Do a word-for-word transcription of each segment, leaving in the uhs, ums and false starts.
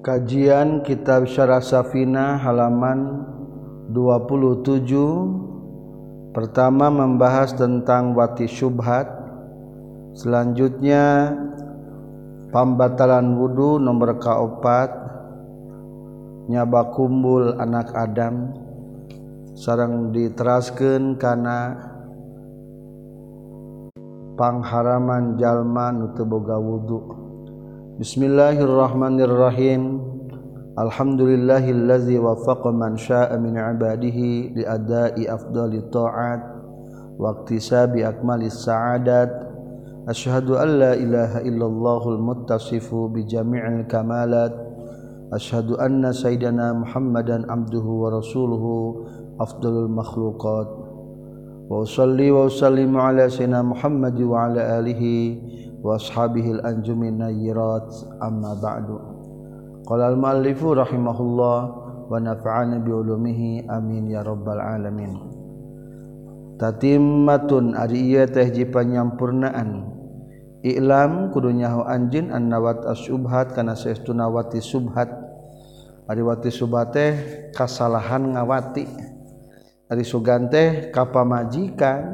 Kajian Kitab Syarah Safina halaman dua puluh tujuh. Pertama membahas tentang Wati Syubhat. Selanjutnya Pembatalan wudu nomor kaopat, Nyabakumbul Anak Adam. Sareng diteraskeun kana pangharaman jalma nu teu boga wudu. Bismillahirrahmanirrahim. Alhamdulillahillazi wafaqa man syaa'a min 'ibadihi li adaa'i afdhali ta'at wa iktisabi akmalis sa'adat. Asyhadu an la ilaha illallahul muttasifu bi jami'il kamalat. Asyhadu anna sayyidana Muhammadan 'abduhu wa rasuluhu afdhalul makhluqat. Wa usalli wa usallimu 'ala sayyidina Muhammad wa 'ala alihi wa ashabihil anjumin nayyirat. Amma ba'du. Qala al-muallifu rahimahullah wa nafa'ana bi'ulumihi amin ya rabbal alamin. Tatimmatun ari ieu teh panyampurnaan. I'lam kudu nyaho anjeun annawat asyubhat kana saestuna wati syubhat. Ari wati syubhat teh kasalahan ngawati. Ari sugan teh ka pamajikan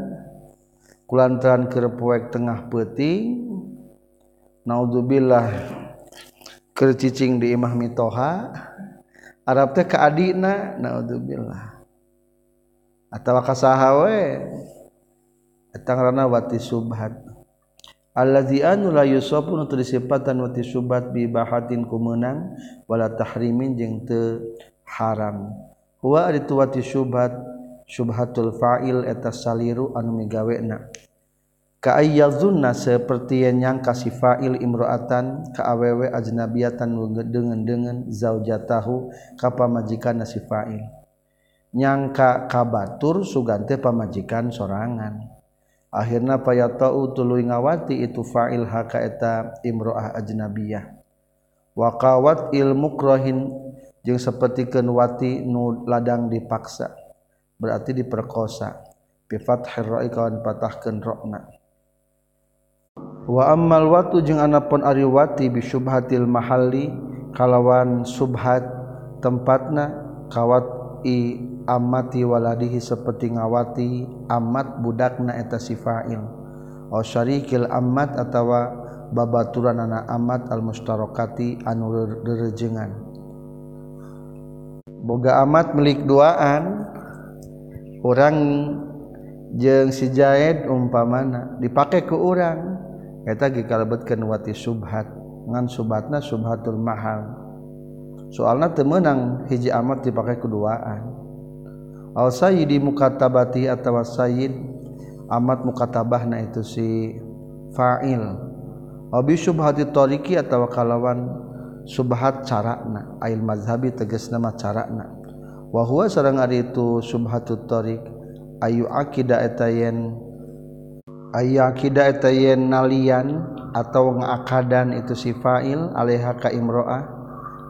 kulantaran keur poek tengah peuting. Naudzubillah kercicing di imah mitoha Arab teh ka adina naudzubillah atawa ka saha we eta ngaranna wati syubhat allazi anu la yusafun trisipatan wati syubhat bi bahatin kumeunang wala tahrimin jeung teu haram huwa aritu wati syubhat syubhatul fa'il eta saliru anu migawena ka'ayyazunna seperti yang nyangka si fa'il imro'atan ka'awewe ajnabiatan dengan-dengan zaujatahu kapamajikan si fa'il nyangka kabatur sugante pamajikan sorangan akhirna payata'u tuluy ngawati itu fa'il haka'eta imro'ah ajnabiyah wakawat ilmu krohin jeung seperti kenwati nu ladang dipaksa berarti diperkosa bifathir ra'i kawan patahkan ro'na. Wa ammal watu jeung anapun ari wati bisyubhatil mahalli kalawan subhat tempatna kawat i amati waladihi seperti ngawati amat budakna eta si fa'il au syarikil amat atawa babaturanana amat al mustarakati anu derejengan boga amat milik duaan urang jeung si Zaid umpamana dipake ku urang eta ge kalebetkeun wati syubhat ngan syubhatna syubhatul mahal soalna teu meunang hiji amat dipake ku duaan al sayyidi mukatabati atawa sayyid amat mukatabahna itu si fa'il abi syubhati tariqi atawa kalawan syubhat carana ail mazhabi tegasna mah carana wa huwa sareng ari itu syubhatut tariq ayu akidah etayen ayya akidah etayen nalian atau ngakadan itu si fa'il alaiha ka imro'ah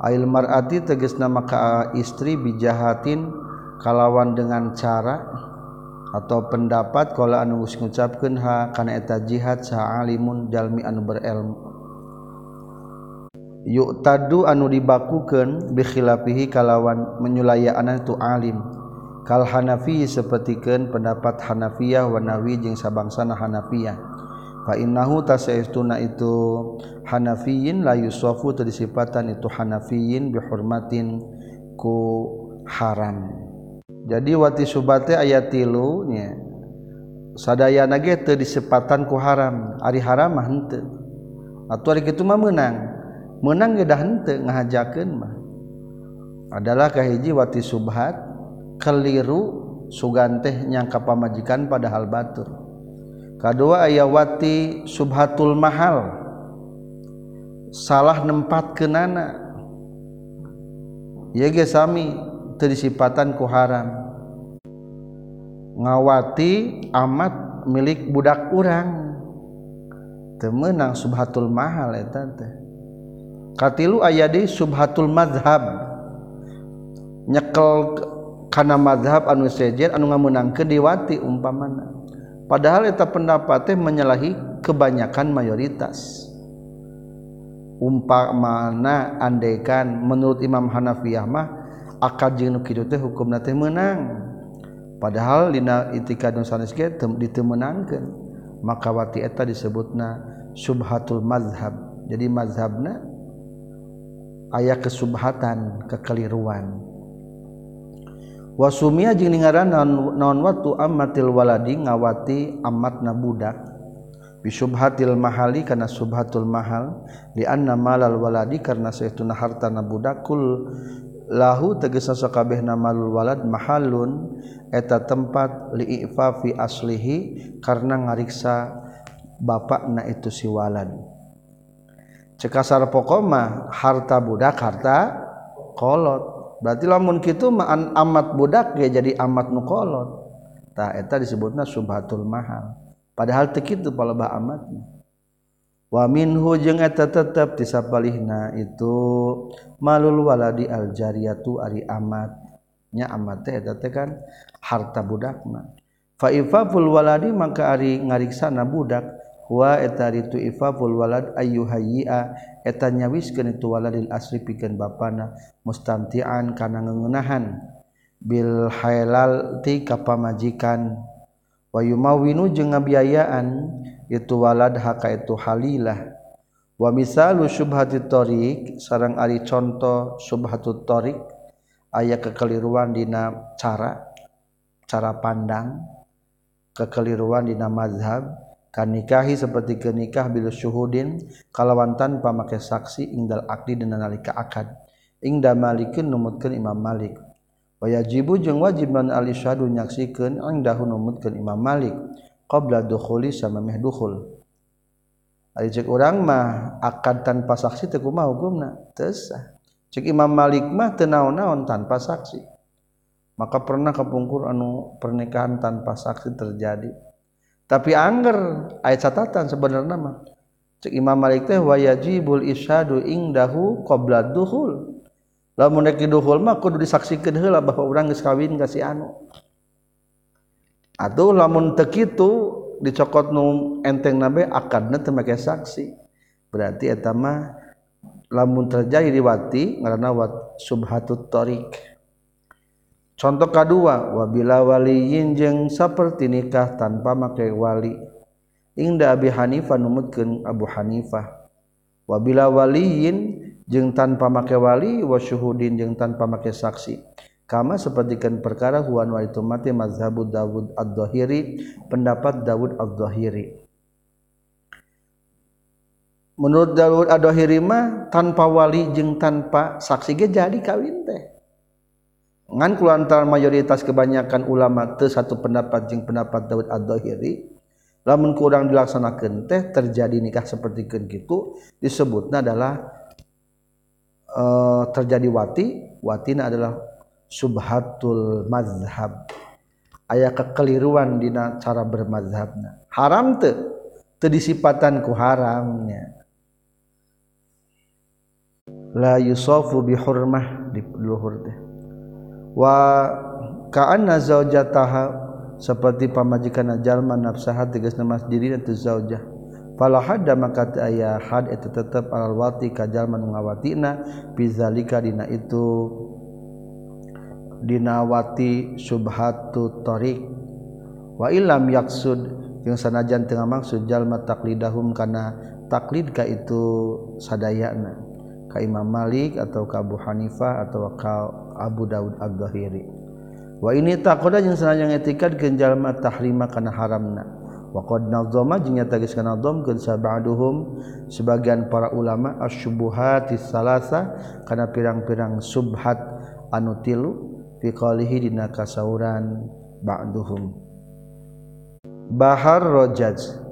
ail mar'ati tegasna maka istri bijahatin kalawan dengan cara atau pendapat kala anu geus ngucapkeun ha kana eta jihad sa'alimun jalmi anu berilmu yu'tadu anu dibakukeun bi khilafihi kalawan menyulayaanna tu alim kal Hanafi sapertikeun pendapat Hanafiyah wa Nawawi jeung sabangsana Hanafiyah fa innahu tasaistuna itu Hanafiyin la yusafu tadisipatan itu Hanafiyin bi hurmatin ku haram. Jadi wati syubhat teh aya tilu nya sadayana ge teu disipatan ku haram ari haram mah henteu atuh ari kitu mah meunang menang gedah henteu ngahajakeun mah adalah kahiji wati syubhat keliru sugan teh nyangka pamajikan padahal batur. Kadua aya wati syubhatul mahal salah nempatkeunana ieu ge sami teu disipatan ku haram ngawati amat milik budak urang teu meunang syubhatul mahal eta teh. Katilu aya di syubhatul mazhab nyekel kana mazhab anu sejer anu ngameunangkeun diwati umpamana padahal eta pendapat teh menyalahi kebanyakan mayoritas umpamana andaikan menurut Imam Hanafiyah mah akad jeung nu kitu teh hukumna teh meunang, padahal dina itikad nu sanes ge diteu meunangkeun, maka wati eta disebutna syubhatul mazhab. Jadi mazhabna aya kesubhatan, kekeliruan. Wasumia jeung ngaranna naon watu ammatil waladi ngawati amatna budak bisubhatil mahali karena subhatul mahal lianna malal waladi karena saestuna hartana budak kul lahu tegesna sakabehna malul walad mahalun eta tempat liifafi aslihi karena ngariksa bapakna itu si walad. Cekasar pokoma harta budak harta kolot, berarti lamun kitu ma'an amat budak ge jadi amat nu kolot, tah eta disebutna subhatul mahal. Padahal tekitu palebah amatna. Wa minhu jeung eta tetep tisapalihna itu malul waladi aljariyatu ari amat. Nya amat teh eta teh kan harta budakna. Fa ifaful waladi maka ari ngariksana budak wa eta ritu ifaful walad ayyuhayya eta nyawiskeun itu waladil asri pikeun bapana mustantian kana ngeuneunahan bil halal ti kapamajikan. Wa yumawinu jeung ngabiayaan itu walad haka itu halilah. Wa misalu syubhatit tariq sareng ari conto syubhatut tariq aya kekeliruan dina cara cara pandang, kekeliruan dina mazhab kanikahi seperti kenikah bil syuhudin kalawan tanpa make saksi ingdal aqdi dina nalika akad ingda malikun numutkeun Imam Malik. Wajibu jeung wajib man alisyadu nyaksikeun angdahu numutkeun Imam Malik qabla dukhuli samameh dukhul. Ari cek urang mah akad tanpa saksi teu kumaha hukumna? Teu sah. Cek Imam Malik mah teu naon-naon tanpa saksi. Maka pernah kapungkur anu pernikahan tanpa saksi terjadi. Tapi angger aya catatan sebenarna mah. Cek Imam Malik teh wajibul isyadu ingdahu qabla dukhul. Lamun rek duhul mah kudu disaksikeun heula bahwa urang geus kawin ka si anu. Atuh lamun teu kitu dicokot nu entengna bae akadna teu make saksi. Berarti eta mah lamun terjadi riwati ngaranna wat subhatut tariq. Contoh kadua wabila waliyin jeung saperti nikah tanpa make wali. Ingda Abi Hanifah numutkeun Abu Hanifah. Wabila waliyin jeung tanpa make wali wa syuhudin jeung tanpa make saksi kama sapertikeun perkara huwan wa itu mate mazhabud Dawud Az-Zahiri pendapat Dawud Az-Zahiri. Menurut Dawud Az-Zahiri mah tanpa wali jeung tanpa saksi ge jadi kawin teh ngan kulantaran mayoritas kebanyakan ulama teu satu pendapat jeung pendapat Dawud Az-Zahiri. Lamun kurang dilaksanakeun teh terjadi nikah sapertikeun kitu disebutna adalah Uh, terjadi wati. Watina adalah subhatul mazhab, aya kekeliruan dina cara bermazhabna. Haram teu teu disipatan ku haramnya. La yusafu bi hurmah di luhur teh. Wa ka'anna zaujataha seperti pamajikan jalma nafsaha tegasna mas diri dan tu zaujah. Fala hadda maka aya had eta tetep alal wati kajalma nu ngawatina bizalika dina itu dina wati syubhatut tariq. Wa illam yaqsud jeung sanajan teu maksud jalma taklidahum kana taklid ka itu sadayana ka Imam Malik atau ka Abu Hanifah atau ka Abu Dawud Az-Zahiri. Wa ini taqoda jeung sanajan etikad keun jalma tahrima kana haramna. Waqad nazama jeung nyata geus kanadzamkeun sab'aduhum sebagian para ulama asyubuhatis salasa kana pirang-pirang subhat anu tilu fi qalihi dina kasauran ba'duhum. Bahar rajaj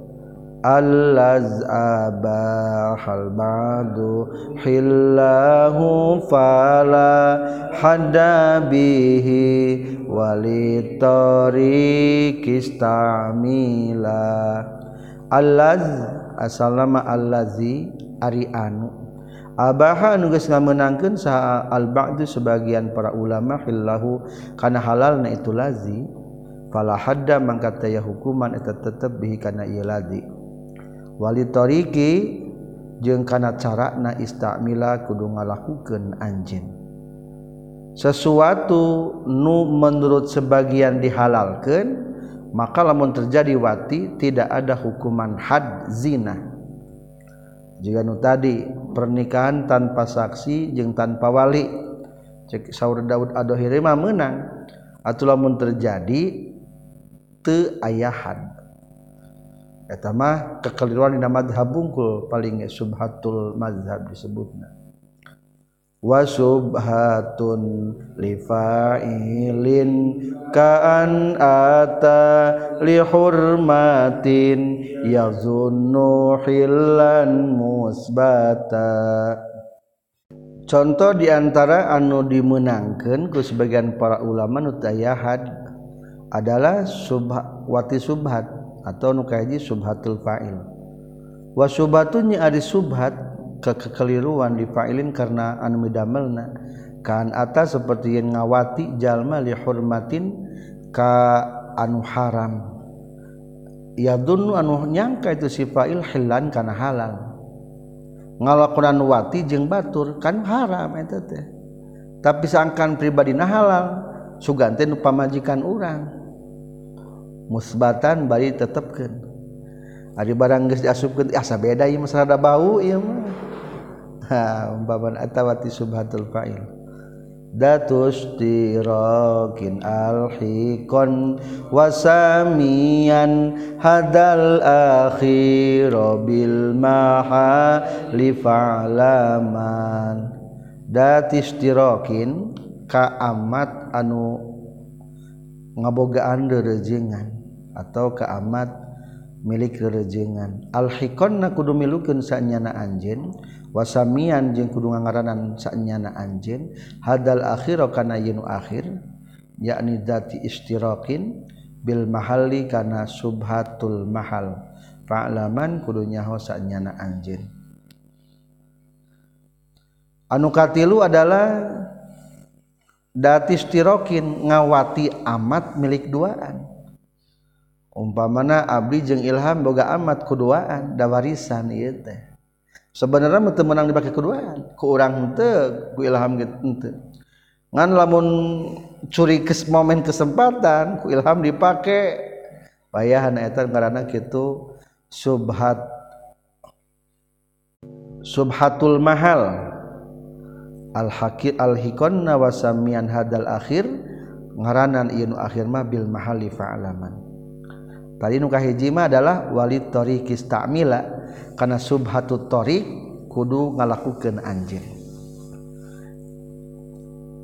allazaba hal ba'du hillahu fala hadabihi walitarikistamila allaz asalama allazi ari anu abaha nugas ngamenangkeun saha al-ba'du sebagian para ulama hillahu kana halalna itu lazi fala hadda mangkat aya hukuman eta tetep bihi kana ieu lazi walitariki jeung kana carana istamila kudu ngalakukeun anjeun sesuatu nu menurut sebagian dihalalkeun, maka lamun terjadi wati tidak ada hukuman had zina. Jika nu tadi pernikahan tanpa saksi jeung tanpa wali, cek saur Dawud Az-Zahiri mah meunang, atuh lamun terjadi teu aya had. Eta mah kekeliruan dina mazhab bungkul paling subhatul mazhab disebutna. Wa subhatun lifailin ka'an ata lihurmatin yazunnu hillan musbata. Contoh diantara anu dimenangkan ku sebagian para ulama nutayahad adalah subha, wati syubhat atau nukaji subhatul fa'il. Wa syubhatunya ada subhat kekeliruan difailin karena anu midamelna kan atas seperti yang ngawati jalma li hurmatin ka anu haram yadun anu nyangka itu si fa'il hilan kana halal ngalakonan wati jeung batur kan haram eta teh tapi sangkan pribadina halal sugan teh nu pamajikan urang musbatan bari tetepkeun ari barang geus diasupkeun asa beda ieu mah sarada bau ieu mah. Ha, umbaban atawati subhatul fa'il. Datus tirakin alhiqan wasamian hadal akhiro bil maha lifa'laman. Datus tirakin kaamat anu ngabogaan rerejengan atau kaamat milik rerejengan. Alhiqan kudu milukeun sanyana anjeun. Wasamian jeung kudu ngaranan sanyana anjeun hadal akhir kana yinu akhir yakni dzati istirakin bil mahalli kana subhatul mahal fa'laman kudu nyaho sanyana anjeun. Anu katilu adalah dzati istirakin ngawati amat milik duaan umpamana abdi jeung Ilham boga amat kuduaan da warisan ieu teh sebenarnya mete menang dipakai keduaan ku urang henteu ku Ilham henteu ngan lamun curi kes momen kesempatan ku Ilham dipake bayahan eta ngaranna kitu subhat subhatul mahal al haqi al hikonna wasamian hadal akhir ngaranan ieu nu akhir mah bil mahali fa'laman tadi nu kahiji mah adalah walid tariqis ta'mila karena subhatut tariq kudu ngalakukeun anjeun.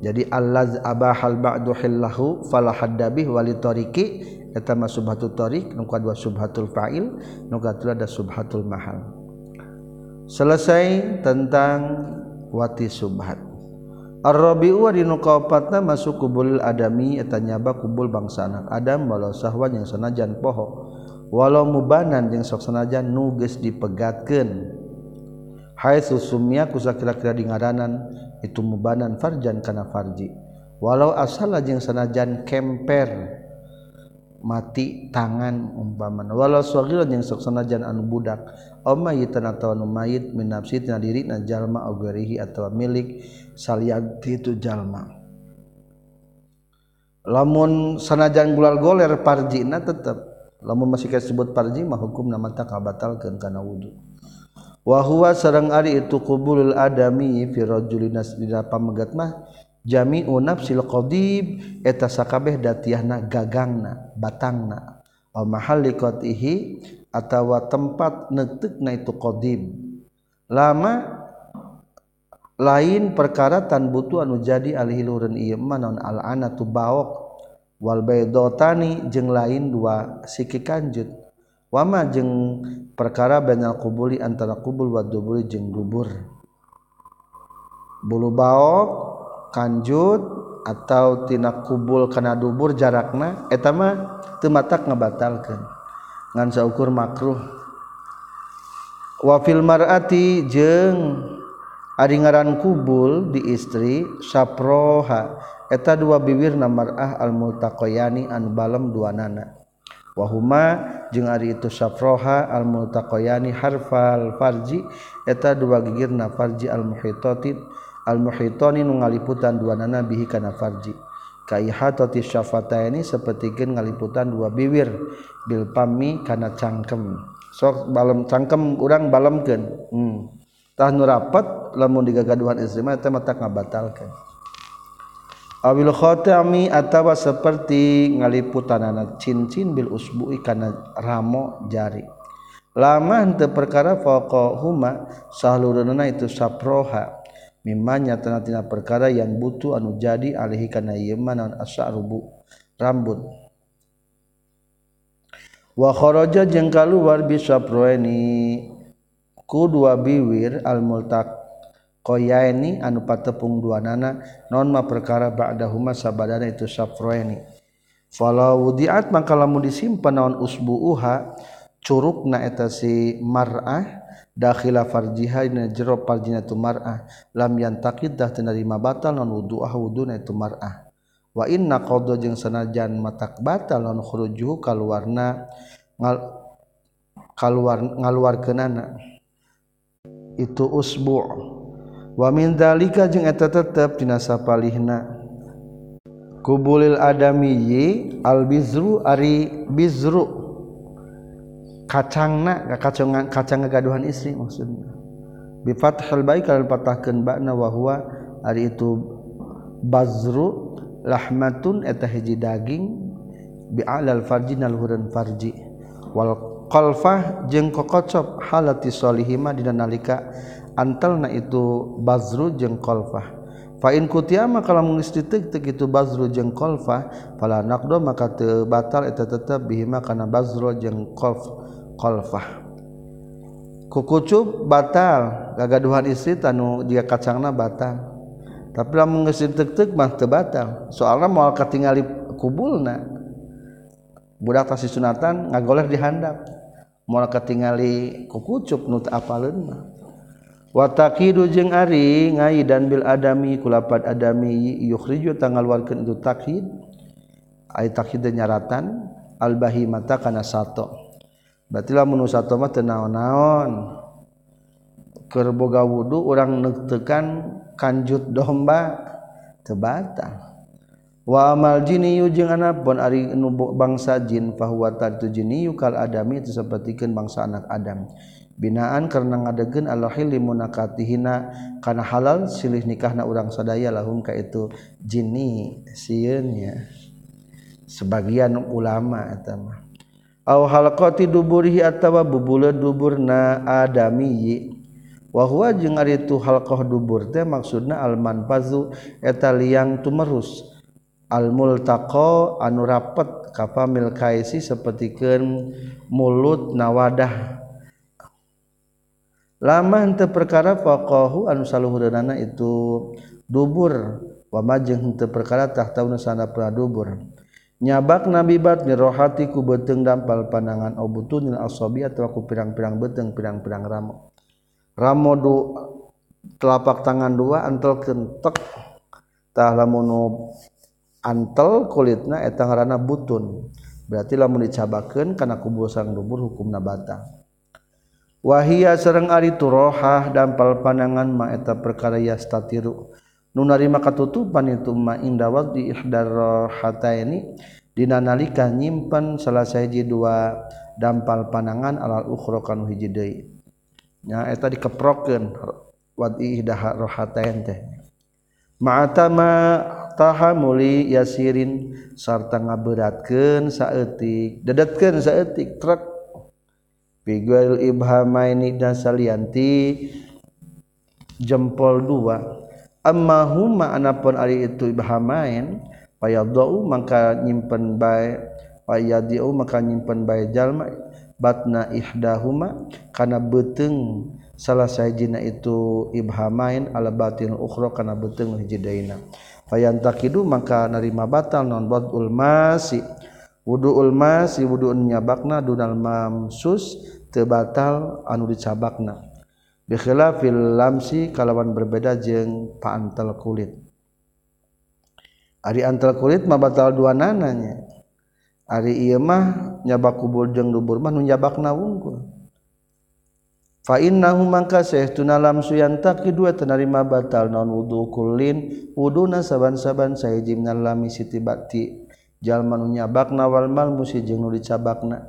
Jadi allaz abahal ba'du hillahu fala hadda bih wali tariqi eta mah subhatut tariq nu kadua subhatul fa'il nu katilu ada subhatul mahal. Selesai tentang wati syubhat. Ar-rabi'u wa dinu kaopatna masuk kubul adami eta nyaba kubul bangsa anak Adam walau sahwan yang sanajan poho walau mubanan jeung sok sanajan nu geus dipegatkeun haitsu summiya kusakira-kira dingaranan itu mubanan farjan kana farji walau asala jeung sanajan kemper mati tangan umpamana walau saghira jeung sok sanajan anu budak aw mayitan atawa anu mayit min nafsi tina dirina jalma aw ghairihi atawa milik salian itu jalma lamun sanajan gulal goler farjina tetep lamun masih disebut parji mah hukumna mata kabatalkeun kana wudu. Wa huwa sareng ari itu qubulul adami fi rajulin nasbira pamegat mah jami'u nafsil qadib eta sakabeh datiahna gagangna batangna al mahalli qatihi atawa tempat neuteukna itu qadib lama lain perkara tan butuh anu jadi alihilureun ieu mah naon al anatu baok wal baydotani jeung lain dua siki kanjut wama jeung perkara banal kubuli antara kubul wa duburi jeung dubur bulu baok kanjut atau tina kubul kana dubur jarakna eta mah teu matak ngabatalkeun ngan saukur makruh wa fil mar'ati jeung ari ngaran kubul di istri saproha eta dua bibirna mar'ah al multaqayani an balam dua nana Wahuma jeung ari itu safroha al-multaqayani harfal farji eta dua gigirna farji al-muhitati al-muhitani nu ngaliputan dua nana bihi kana farji kaihatati syafataini sapertikeun ngaliputan dua bibir bil pami kana cangkem sok balem cangkem urang balemkeun hmm. Tah nu rapat lamun digagaduhan istimah eta mah tak ngabatalkeun awil khotami atawa seperti ngaliputanana cincin bil usbu'i kana ramo jari lama henteu perkara faqahuma salureunana itu saproha mimma nyatana tina perkara yang butuh anu jadi alihi kana ieu mah naon as'arubu rambut wa kharaja jeung kaluar bi saproeni ku dua biwir al multaq qoyaini anu patepung duanana non ma perkara ba'dahuma sabadana itu safroeni falau diat maka lamun disimpan naon usbuuha curukna eta si mar'ah dakhila farjiha dina jero farjina tu mar'ah lam yantaqid dah tenarima batal non wudu'ah wuduna itu mar'ah wa inna qadha jeung sanajan matak batal non khurujuhu kaluarna ngal kaluar ngaluarkeunana itu usbu' wa min dzalika jeung eta tetep dina sapalihna kubulil adamiyyi albizru ari bizru kacangna kacangan kacang gagaduhan istri maksudna bi fathil baik kal patahkeun ba'na wa huwa ari itu bazru lahmatun eta hiji daging bi alal farjinal hurun farji wal qalfah jeung kokocop halati solihima dina nalika antalna itu bazru jeung qalfah fa in kutiama kalau mengis titik-titik itu bazru jeung qalfah fala naqdo maka teu batal eta tetep bihima kana bazru jeung qalf qalfah kukucup batal gagaduhan istri tanu jiga kacangna batal tapi lamun mengis titik-titik mah teu batal soalna moal katingali kubulna budak tasi sunatan ngagoleh dihandap moal katingali kukucup nu teu apaleun mah wataqidu jeung ari ngaidan bil adami kulapat adami yukhriju tangaluarkeun itu takhid ay takhid nyaratan al bahimata kana sato berarti lamun sato mah teu naon-naon keur boga wudu urang neuteukan kanjut domba teu batal wa amal jiniyu jeung anapun ari bangsa jin fahuwatan tu jiniyu kal adami itu sapertikeun bangsa anak adam binaan karena ngadegeun alahil limunakatihina kana halal silih nikahna urang sadaya lahum ka itu jinni sieun nya sebagian ulama eta mah au halqati duburihi atawa bubuleud duburna adami wa huwa jeung ari tu halqah dubur teh maksudna almanfazu eta liang tumerus almultaqa anu rapet ka pamil kaisi sapertikeun mulut nawadah lama henteu perkara faqahu anu saluhureunana itu dubur wa majeng henteu perkara tahtauna sanapna dubur nyabak nabi bat mirohati ku beuteung dampal pandangan obutunil asabi atawa ku pirang-pirang beuteung pirang-pirang ramo ramo du telapak tangan dua antel kentek tah lamun antel kulitna eta ngaranna butun berarti lamun dicabakeun kana kubul sang dubur hukumna batal wahia sareng ari turohah dampal pandangan ma eta perkara yastatiru nu narima katutupan itu ma inda waqti ihdarrahataini dina nalika nyimpen salah sahiji dua dampal pandangan alal ukhra kanu hiji deui nya eta dikeprokeun waqti ihdarrahatain teh ma'atama tahamuli yasirin sarta ngaberatkeun saeutik dedetkeun saeutik trek bigual ibhamaini dan salianti jempol dua amma huma anapun ari itu ibhamain payadau maka nyimpen bae payadiu maka nyimpen bae jalma batna ihdahuma kana beuteung salah sahijina itu ibhamain ala batin ukhra kana beuteung hiji daina fayantaqidu maka narima batal non badul masi wudu'ul mas wudu'un nyabakna dunal mamsus teu batal anu dicabakna bi khilafil lamsi kalawan berbeda jeung paantel kulit ari antel kulit mah batal duanana nya ari ieu mah nyabak kubur jeung dubur mah nu nyabakna wungkul. Fa innahu mangka sahtuna lam suyantaki dua tanarima batal naon wudu kullin wuduna saban-saban sahiji minal lami siti bakti jalma nu nyabakna wal malmusi jeung nu dicabakna.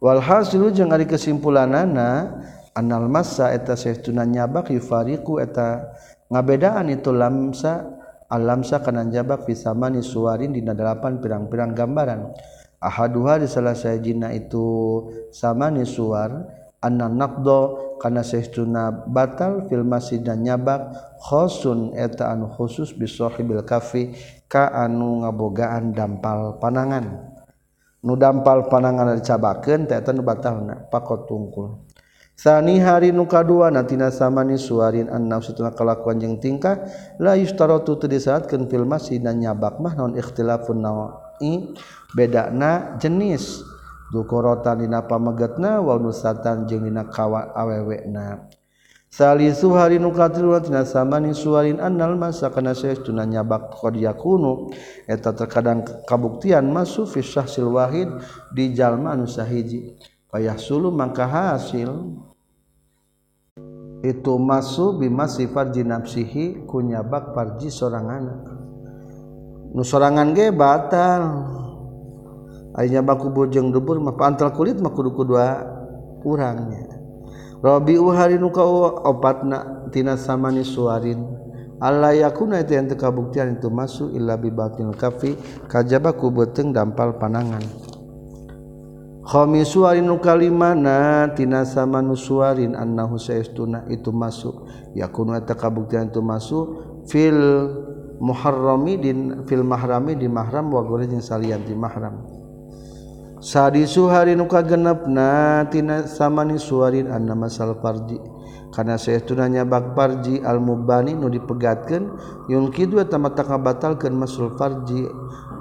Wal hasilu jeung ari kesimpulanana anal massa eta sahtuna nyabak yufariqu eta ngabedaan itu lamsa alamsa kana nyabak fi samani suwarin dina dalapan pirang-pirang gambaran. Ahaduha di salah sayajina itu samani suwar anan naqdo kana saestuna batal fil masjid dan nyabak khosun eta anu khusus bi sahibil kafi ka anu ngabogaan dampal panangan nu dampal panangan dicabakeun teh eta nu batalna pakot tungkul sani hari nu kadua natina samani suarin annafs satuna kalakuan jeung tingkah la yustaratu tadisaatkeun fil masjid dan nyabak mah naon ikhtilafun nawi bedana jenis dukorotan dina pamegetna wa nusatan jeung dina kawa awewena salisu hari nu katilu dina samani suwarin annal masakana saestuna nyabak qad yakunu eta terkadang kabuktian masuk fi syahsil wahid di jalma anu sahiji fayahsulu mangka hasil itu masuk bimasi farji nafsihi ku nyabak farji sorangan nu sorangan ge batal. Ayahnya baku bojeng dubur mah pantal kulit mah kudu-kudu urangnya. Robi uhari nuka opatna tina samani suarin. Allah yakuna itu yang terkabuktian itu masuk illa bi batil kafi kajaba ku beteng dampal panangan. Khami suarin nuka limana tina samani suarin annahu saestuna itu masuk yakuna terkabuktian itu masuk fil muharrami din fil mahrami di mahram wa gori jeung salian di mahram. Sadisu hari nuka genepna tina samani suarin anna masal farji kana saestuna nyabak farji al mubani nu dipegatkeun yunkidu eta mata ngabatalkeun masul farji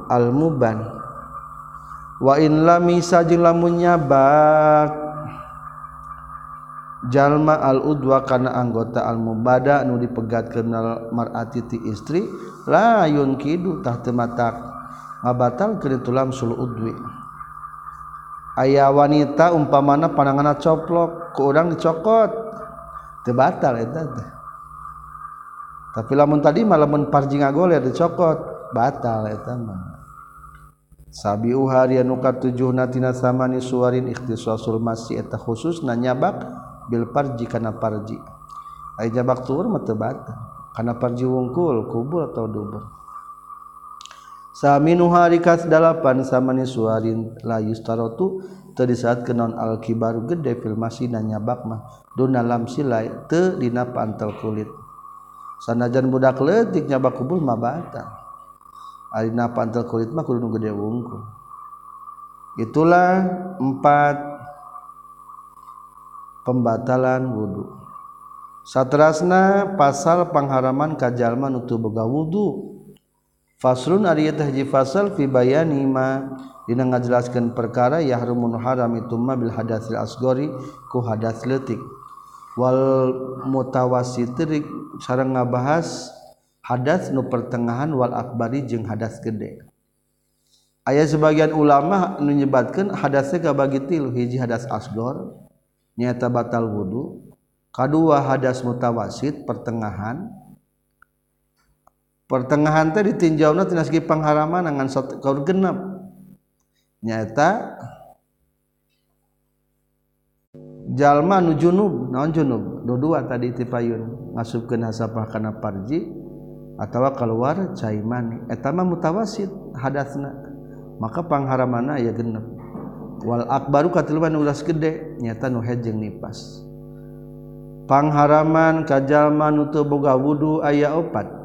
al muban wa in lami sajil lamun nyabak jalma al udwa kana anggota al mubada nu dipegatkeun al mar'ati ti istri la yunkidu tah teu matak ngabatalkeun itu lamsul udwi. Ayah wanita umpamana pananganna coplok, ku urang dicokot, teu batal eta teh. Tapi lamun tadi mah lamun parji ngagoler dicokot, batal eta mah. Sabiu hari anu katujuhna tina samani suwarin ikhtisasul masih eta khususna nyabak bil parji kana parji. Ai nyabak tur mah teu batal kana parji wungkul, kubul atau dubur. Saminu hari kas dalapan samani suarin la yustarotu teu disaatkeun naon al kibaru gede fil masina nyabak mah duna lamsilai teu dina pantal kulit sanajan budak leutik nyabak kubul mah batal ari dina pantal kulit mah kudu nu gede wungkul. Itulah empat pembatalan wudu. Saterasna pasal pangharaman ka jalma nu teu boga wudu. Faslun ari eta hiji fasal fi bayani ma dina ngajelaskeun perkara yahrumun haram itu ma bil hadatsil asghari ku hadas leutik wal mutawasitirik sareng ngabahas hadas nu pertengahan wal akbari jeung hadas gede. Aya sebagian ulama nu nyebatkeun hadasna kabagi tilu, hiji hadas asghar nyaeta batal wudu, kadua hadas mutawasit pertengahan. Pertengahan teh ditinjauna tina segi pangharaman ngan kaur genep nyaeta jalma nu junub naon junub dua-dua tadi tipayun ngasupkeun hasapah kana parji atawa keluar cai mani eta mah mutawasit hadasna maka pangharamanna aya genep wal akbaru katilu mah ulas gede nyaeta nu head jeung nipas. Pangharaman ka jalma nu teu boga wudu aya opat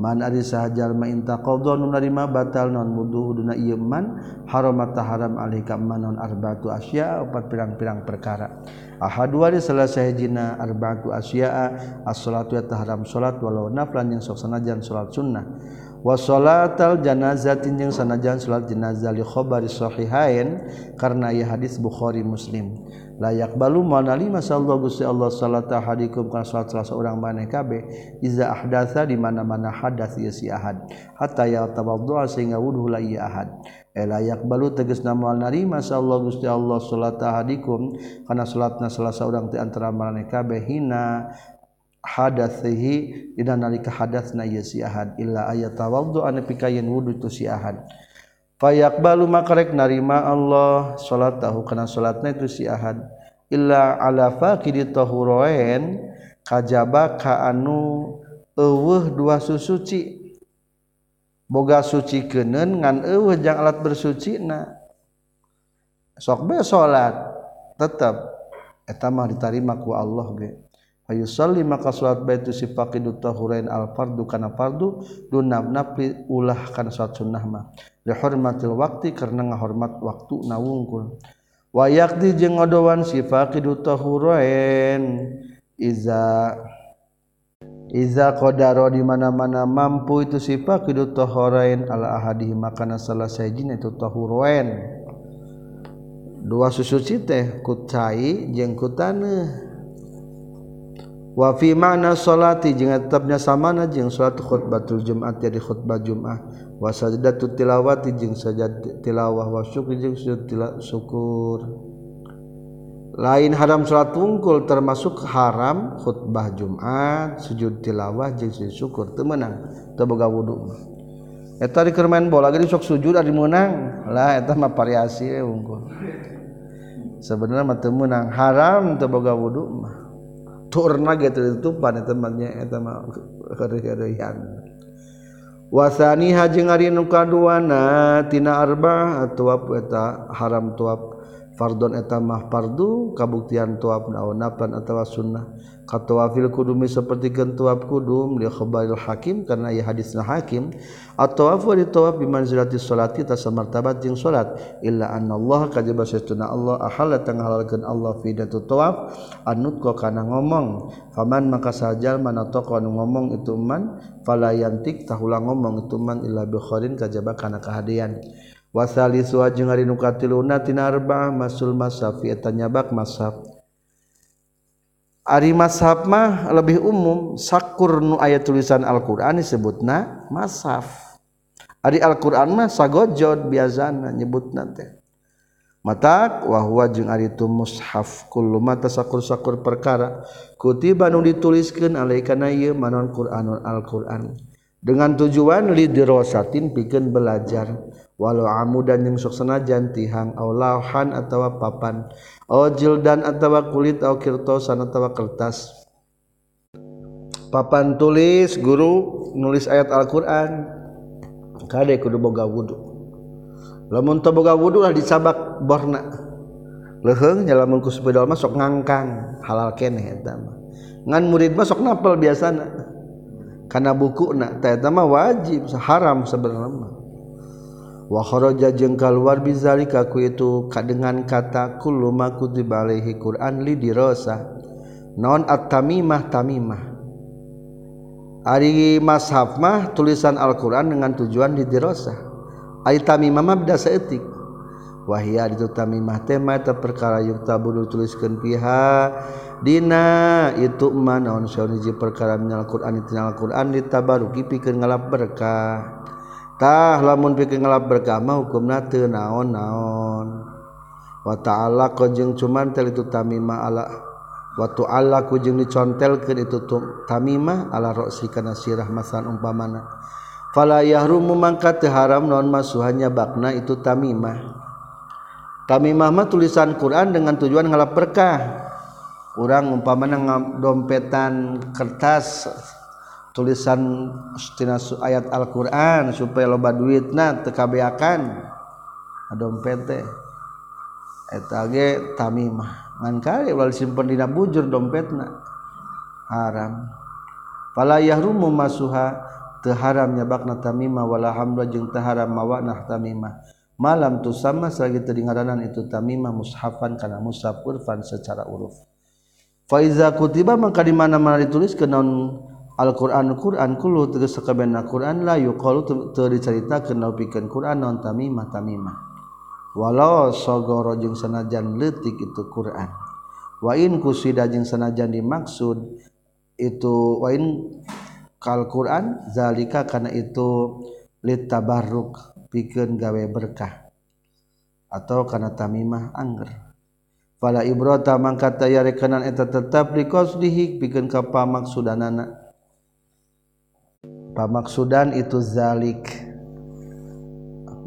man ari sahajal ma intaqadha nu narima batal non wudu duna ieu man haramat haram alaika manon arba'atu asya opat pirang-pirang perkara. Ahadu ari salasai jina arba'atu asya as-salatu wa tahram salat walau naflan yang sok sanajan salat sunnah wa sholatal janazatin jeung sanajan salat jenazah li khabari sahihain karena ieu hadis Bukhari Muslim la yaqbalu manalima sallallahu gusti Allah salata hadikum kana salat salah seorang maneh kabeh iza ahdatsa di mana-mana hadas ieu si ahad hatta ya tawaddu sehingga wudu la ieu ahad la yaqbalu tegasna manalima sallallahu gusti Allah salata hadikum kana salatna salah seorang ti antara maneh kabeh hina hadathihi ina nalika hadatsna ya si ahad illa ayatawaddu an pikayen wudu tu si ahad fayaqbalu makarek narima Allah salatahu kana salatna tu si ahad illa ala faqidi tahurain kajaba ka anu eueuh dua susuci boga suci keuneun ngan eueuh jang alat bersucina sok be salat tetep eta mah ditarima ku Allah ge ayu salli maka salat baitu si faqidut tahurain al fardu kana fardu dunab nafli ulah kana salat sunnah mah li hurmatil waqti karena ngahormat waktu na wungkul wa yaqdi jeung ngodowan si faqidut tahurain iza iza qadara di mana-mana mampu itu si faqidut tahurain ala ahadihi makana salah sajin itu tahurain dua susuci teh kucai jeung kutaneuh wa fi ma'na salati jeung tetepna samana jeung salat khutbatul jumat jadi khutbah jumat wa sajdatut tilawati jeung sajdat tilawah wa syukri jeung sujud syukur lain haram salat wungkul termasuk haram khutbah jumat sujud tilawah jeung sujud syukur teu meunang teu boga wudu eta keur main bola geus sok sujud ari meunang lah eta mah variasi wungkul sebenarnya mah teu meunang haram teu boga wudu mah turna gitu ditutupan eta mannya eta mah kereuh-kereuhan wasani hajeung ari nu kaduana tina arba'at tuap eta haram tuap fardon eta mah fardu kabuktian tuap naonapan atawa sunnah katawafil kudumi seperti gentuap kudum li khabaril hakim karena ieu hadisna hakim atawaf wa ditawaf bi manzilati sholati tasamartabat jeung salat illa anallaha kajaba satuna Allah ahalla tanghalalkeun Allah fi datu tawaf anut ka kana ngomong faman maka sajal manatoq anu ngomong itu man falayantik tahula ngomong itu man illa bi khairin kajaba kana kahadean wasalisu jeung ari nu katiluna tina arba masul masafi eta nyabak masaf ari mashaf mah lebih umum sakur nu aya tulisan Al-Qur'an disebutna mashaf. Ari Al-Qur'an mah sagojod biasana nyebutna teh. Matak wa huwa jeung ari tu mushaf kullu mata sakur-sakur perkara kutiba nu dituliskeun alaikana ieu manon Qur'anul Al-Qur'an. Dengan tujuan lidrosatin pikeun belajar walau amudan jeung sok sanajan tihang au lauhan atawa papan au jildan atawa kulit au kirtosan atawa kertas papan tulis guru nulis ayat Al-Qur'an kade kudu boga wudu lamun teu boga wudu lah dicabak borna leheung nya lamun ku sepedal mah sok ngangkang halal keneh eta mah ngan murid mah sok napal biasana kana buku na eta mah wajib haram sebenarnya wa kharaja jeung kaluar bizalika ku itu kadengan kata kullu ma kutiba alaihi Qur'an li dirasa non at-tamimah tamimah ari mashaf mah tulisan Al-Qur'an dengan tujuan li dirasa ari tamimah mah beda saeutik wahia itu tamimah teh mah eta perkara yuktabul tuliskeun piha dina itu manaon sauniji perkara minal Qur'an tinal Qur'an ditabaruki pikeun ngalap berkah tah lamun pikeun ngalap berkah mah hukumna teu naon-naon wa ta'ala ka jeung cuman tel itu tamimah ala wa ta'ala ku jeung dicontelkeun itu tamimah ala roksi kana sirah masalan umpamana fala yahrumu mangka teu haram naon masuhannya bakna itu tamimah tamimah mah tulisan Qur'an dengan tujuan ngalap berkah urang umpamana dompetan kertas tulisan tina ayat Al-Qur'an supaya loba duitna teu kabeakan dompet teh eta ge tamimah ngan kali ulah disimpen dina bujur dompetna haram fala yahrumu masuha teu haram nyabakna tamimah wala hamla jeung teu haram mawana tamimah malam tu sama salagi teu dingaranan itu tamimah mushafan kana mushaf urfan secara uruf fa iza kutiba maka di mana-mana ditulis ke non Al-Qur'an Qur'an kullu tegas sakabehna Qur'an la yuqalu teu dicaritakeun laupikeun Qur'an naon tamimah tamimah walau sagara jeung sanajan leutik itu Qur'an wa in kusida jeung sanajan dimaksud itu wa in kal Qur'an zalika kana itu litabarruk pikeun gawe berkah atau kana tamimah angger fala ibrata mangka tayarekenan eta tetep liqasdihi pikeun ka pamaksudanana pamaksudan itu zalik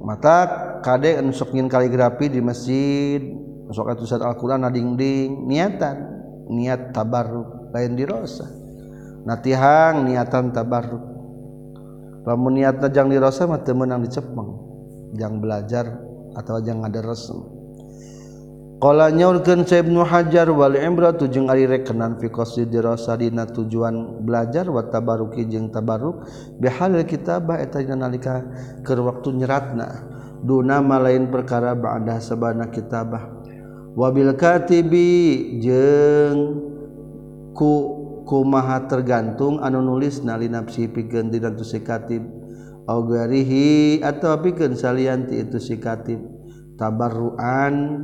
mata kade nusuk ngin kaligrafi di masjid nusuk tulisan Al-Qur'an dingding niatan niat tabarruk lain dirosa natihang niatan tabarruk lamun niatna jang dirosa mah teu meunang dicepeng jang belajar atawa jang ngaderesem qala nyaurkeun Syekh Ibnu Hajar wal imratu jeung ari rekenan fi qasdi dirasa dina tujuan belajar wa tabaruki jeung tabaruk bihalil kitabah eta nalika keur waktu nyeratna duna malain perkara ba'da sabana kitabah wabil katibi jeung ku kumaha tergantung anu nulisna linapsi pikeun dina tu si katib au garihi atawa pikeun salian ti itu si katib tabarruan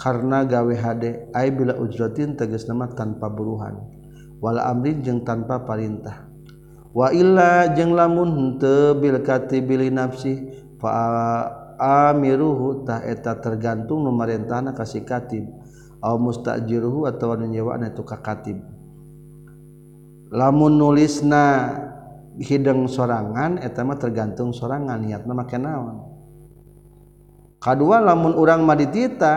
karena gawe hade ai bila ujratin tegasna tanpa buruhan wala amrin jeung tanpa perintah wa illa jeung lamun henteu bil katibi li nafsi fa amiruhu ta eta tergantung numarentahna ka si katib au mustajiruhu atawa nyewaan eta ka katib lamun nulisna hideung sorangan eta mah tergantung sorangan niatna make naon kadua lamun urang mah ditita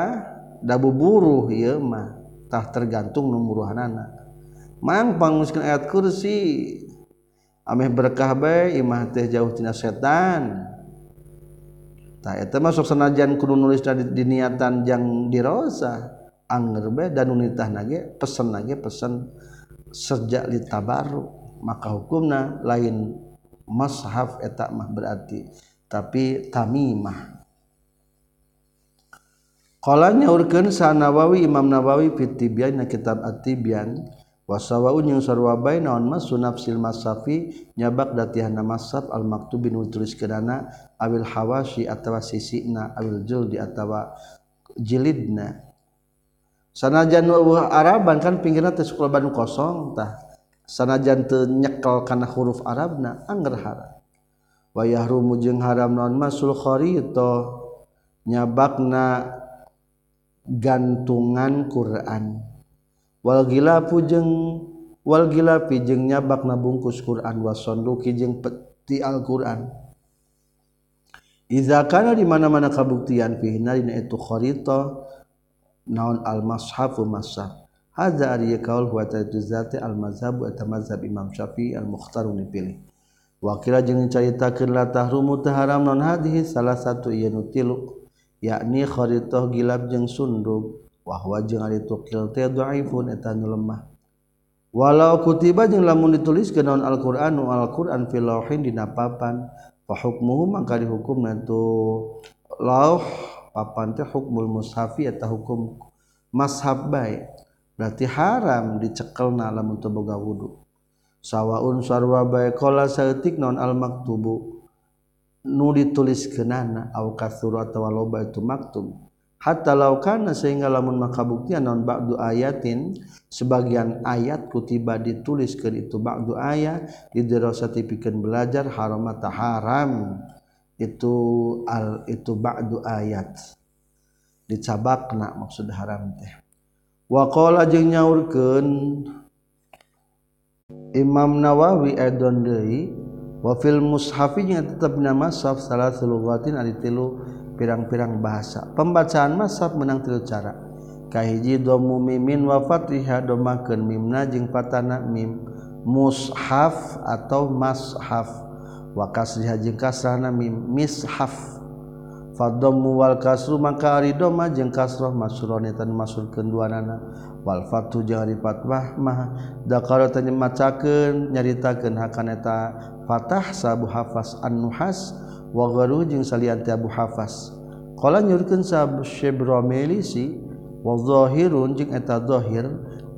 dabu buruh ieu mah tah tergantung nu muruhanana mang panguskeun ayat kursi ameh berkah bae imah teh jauh tina setan tah eta masuk sanajan kudu nulis di niatan jang dirosa anger bae dan nitahna ge pesen lagi pesen sejak litabaruk maka hukumna lain mashaf eta mah berarti tapi tamimah. Qala nyaurkeun sa Nawawi Imam Nawawi fi At-Tibyan na kitab At-Tibyan wasawaun yang sarwa bae naon mas sunafsil masafi nyabak datihanna masaf al-maktub bin tuliskeunana awil hawashi atawa sisina awil juldi atawa jilidna sanajan araban kan pinggirna teh sukloban kosong tah sanajan teu nyekel kana huruf arabna anger haram wa yahrumu jeung haram naon masul kharita nyabakna gantungan Quran wal gilapu jeung wal gilapi jeung nyabakna bungkus Quran wasanduki jeung peti Al-Quran iza kana di mana-mana kabuktian fihna dina itu kharita naon al-mashafu mashaf hadza ari kaul wa ta'tu zati al-mazhab wa mazhab Imam Syafi'i al-mukhtarun dipilih wakila jeung caritakeun la tahrumu taharam non hadhihi salah satu yanu tilu yakni kharitoh gilab jeung sunduk wahwa jeung ari tukil teh dhaifun eta nu lemah walau kutiba jeung lamun dituliskeun naon Al-Qur'an Al-Qur'an fil lauhin dina papan fa hukmuhu mangka di hukumna tu lauh papan teh hukmul mushafi eta hukum mashab bae berarti haram dicekelna lamun teu boga wudu sawaun sarwa bae qala saeutik naon al-maktubu nu dituliskeunana au kasur atawa loba itu maktub hatta law kana sehingga lamun makabuktian naon ba'du ayatin sebagian ayat kutiba dituliskeun itu ba'du ayat didirasati pikeun belajar harama taharam itu al itu ba'du ayat dicabakna maksud haram teh wa qala jeung nyaurkeun Imam Nawawi adon deui wa fil mushafinya tetap nama mashaf salah lughatin ari tilu pirang-pirang bahasa pembacaan mashaf menang tilu cara kahiji dhammu mimin wa fathah dhamakeun mimna jeung patana mim mushaf atau mashaf wa kasriha jeung kasrahna mim mishaf fa dhammu wal kasru maka ari dhamma jeung kasrah masrurani tan masurkeun duanana wal fathu jeung ari fathah mah dakaratan macakeun nyaritakeun hakana eta Fatah sabu hafaz an-nuhas wa gharu jeung salian ti Abu Hafaz qala nyurkeun sabu Syibromelisi wa zahirun jeung eta zahir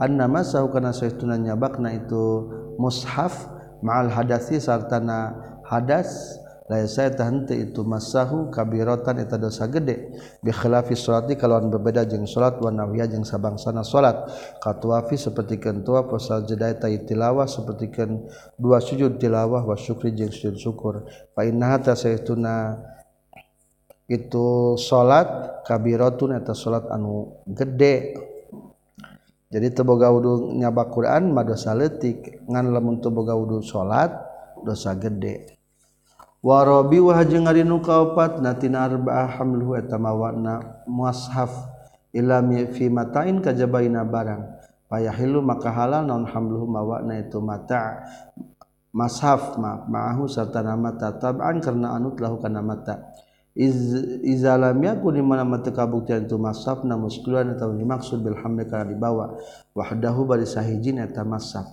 annama sahu kana saestuna nyabakna itu mushaf ma'al hadasi sartana hadas layak saya tahenti itu masahu kabiratan itu dosa gede bikhilafi sholati kalauan berbeda jeng sholat wanawiyah jeng sabangsana sholat katuafi seperti kentua pasal jedai tayi tilawah seperti ken dua sujud tilawah wa syukri jeng sujud syukur fa innaha tasaituna itu sholat kabiratun itu sholat anu gede. Jadi teboga wudu nyabak Quran mah dosa leutik ngan lamun teboga wudu sholat dosa gede. Warabi wahajeng arinu kaopat natina arba'ah hamluhu etamawana muashaf ilami fi matain kajabaina barang payahilu maka halal non hamluhu mawana itu mata mashaf ma'ahu serta nama tatab'an karena anut lahu kana mata iz izalamnya ku di mana mata kabuktian itu mashaf na muskulan atau dimaksud bil hamli kana dibawa wahdahu bari sahijin eta mashaf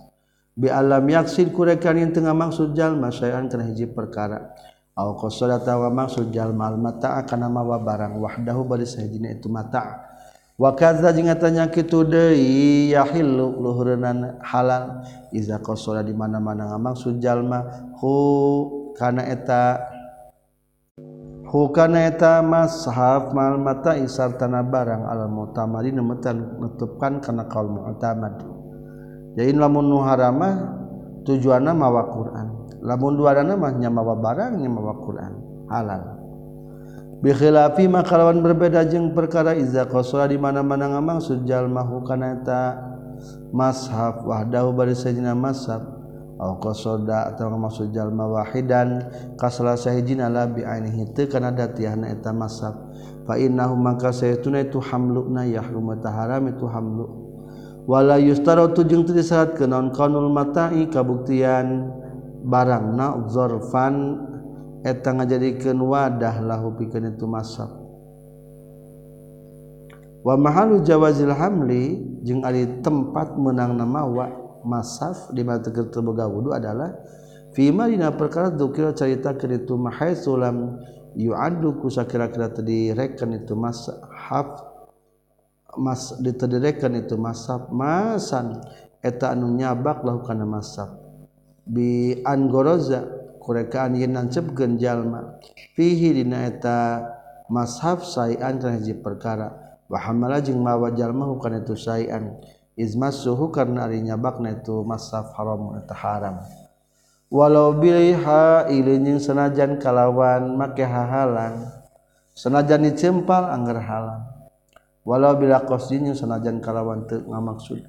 bi alam yaksin kurekan yang tengah maksud jalma syai'an kana hiji perkara au qasada tawa maksud jalma al mata'a kana mawa barang wahdahu bari sahijina itu mata'a wa kadza jeung tanya kitu deui yahillu luhureunana halal iza qasada di mana-mana maksud jalma hu kana eta hu kana eta mashaf mal mata'i sartana barang al mu'tamadi nemetan nutupkan kana qaul mu'tamad. Jadi lamun nu haram mah tujuanna mawa Quran. Lamun duarana mah nya mawa barang nya mawa Quran halal. Bi khilafi makalawan berbeda jeung perkara iza qasara di mana-mana ngamaksud jalma hukana eta mashaf wahdahu bari sajina mashaf au qasada atawa maksud jalma wahidan kasala sahijina la bi ainihi teu kana datiahna eta mashaf fa innahu maka saytuna itu hamluna yahrumu taharam itu hamlu wala yustaratu jeung teu disyaratkeun naon kaunul mata'i kabuktian barangna dzarfan eta ngajadikeun wadah lahu pikeun itu masab wa mahalu jawazil hamli jeung ari tempat meunangna mawa masaf di bateker teboga wudu adalah fima dina perkara dzikir carita kitu mahay sulam yu'addu kusakira-kira teu direken itu masaf mas diterderekan itu masab masan eta anu nyabak lahu kana masab bi angoroza kurekaan yen nancebkeun jalma fihi dina eta masab sayan kana hiji perkara wa hamala jeung mawa jalma hukana itu sayan izmasuhu karna ari nyabakna itu masab haram eta haram walau biliha ileun sanajan kalawan make hahalan sanajan dicempal anggar halang walau bila qasdin sanajan kalawan teu ngamaksud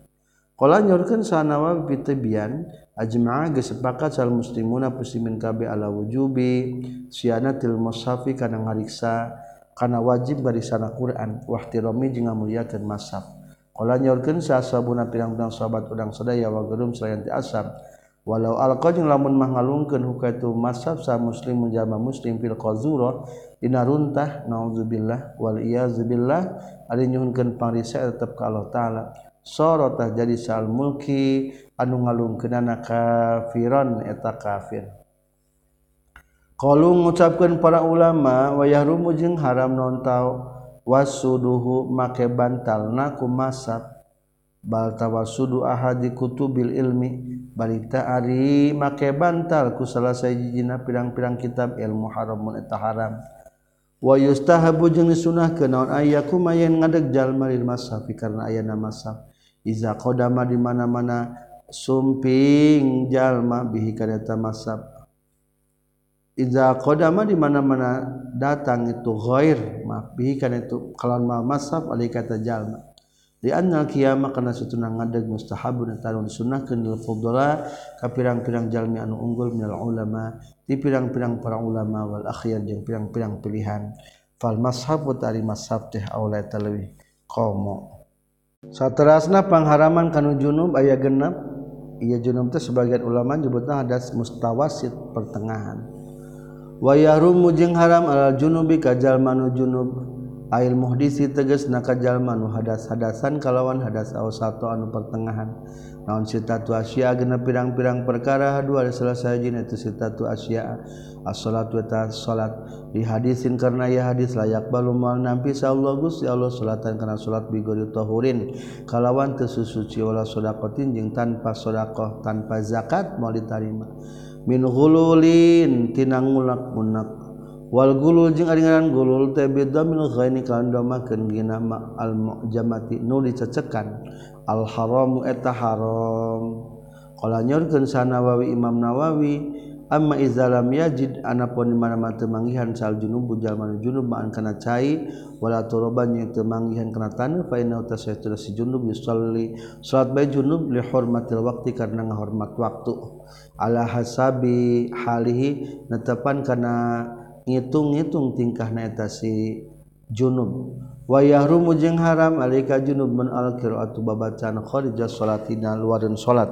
qala nyorkeun sanawa bi tibyan ajma'a gesepakat sal muslimuna muslimin kabe ala wujubi sianatil mushafi kana ngariksa kana wajib bari sana Quran wahtirami jeung ngamulyakeun mushaf qala nyorkeun sasabuna pirang-pirang sahabat udang sadaya wa gerum selain ti asar walau alqa jeung lamun mah ngalungkeun hukaitu mushaf sa muslim menjama muslim fil qazura dina runtah naudzubillah wal iyaz billah ari nyuhunkeun pangrisa tetep ka Allah taala sorotah jadi sal mulki anu ngalungkeunana kafiron eta kafir qalu ngucapkeun para ulama wa yahrumu jeung haram naon tau wasuduhu make bantalna kumasab bal tawasudu ahadi kutubil ilmi balita ari make bantal ku salah sajijina pirang-pirang kitab ilmu haramun eta haram wa yustahabu jeung disunahkeun naon ayakum ayen ngadeg jalma lil masaf karena ayana masaf iza qadama di mana-mana sumping jalma bihi kana ta masaf iza qadama di mana-mana datang itu ghair ma bihi kana itu kalama masaf ali kata jalma di anna qiyamah kana satuna ngadeg mustahabun eta disunahkeun lil fudala ka pirang-pirang jalmi anu unggul minal ulama di pirang-pirang para ulama wal akhyar jeung pirang-pirang pilihan fal mashab wa tari mashab teh aula talawi qawmo saterasna pangharaman kanu junub aya genep ieu junub teh sebagian ulama nyebutna hadas mustawasit pertengahan wa yahrumu jeung haram al junubi ka jalma nu junub Ail muhdisi teges nakajalma nu hadas-hadasan kalawan hadas aw satu anu pertengahan. Naon sitatu asya gena pirang-pirang perkara dua selesai jin itu sitatu asya. As-salatu ta salat di hadisin karena ya hadis layak balumal nampi sallallahu Gusti Allah salatan kana salat bigori tahurin kalawan teu suci wala sedaqatin jeung tanpa sedaqah tanpa zakat mau diterima. Min ghululin tinangulak-mulak wal gulul jeung aringaran gulul teh beda min ghaini kan damakeun gina al mu'jamati nu dicecekan al haramu eta haram. Qala nyorkeun Sanawawi Imam Nawawi amma izalam yajid anapun mana-mana teu manggihan sal junub jalma junub ma'an kana cai wala turaban yang teu manggihan kana taneuh fa inna tasaytur si junub yusalli salat bae junub li hurmatil waqti karena ngahormat waktu ala hasabi halihi netepan kana ngitung-ngitung tingkah naeta si junub wa yahrumu jeung haram alika junub man al-qira'atu babacaan kharija sholatina luareun salat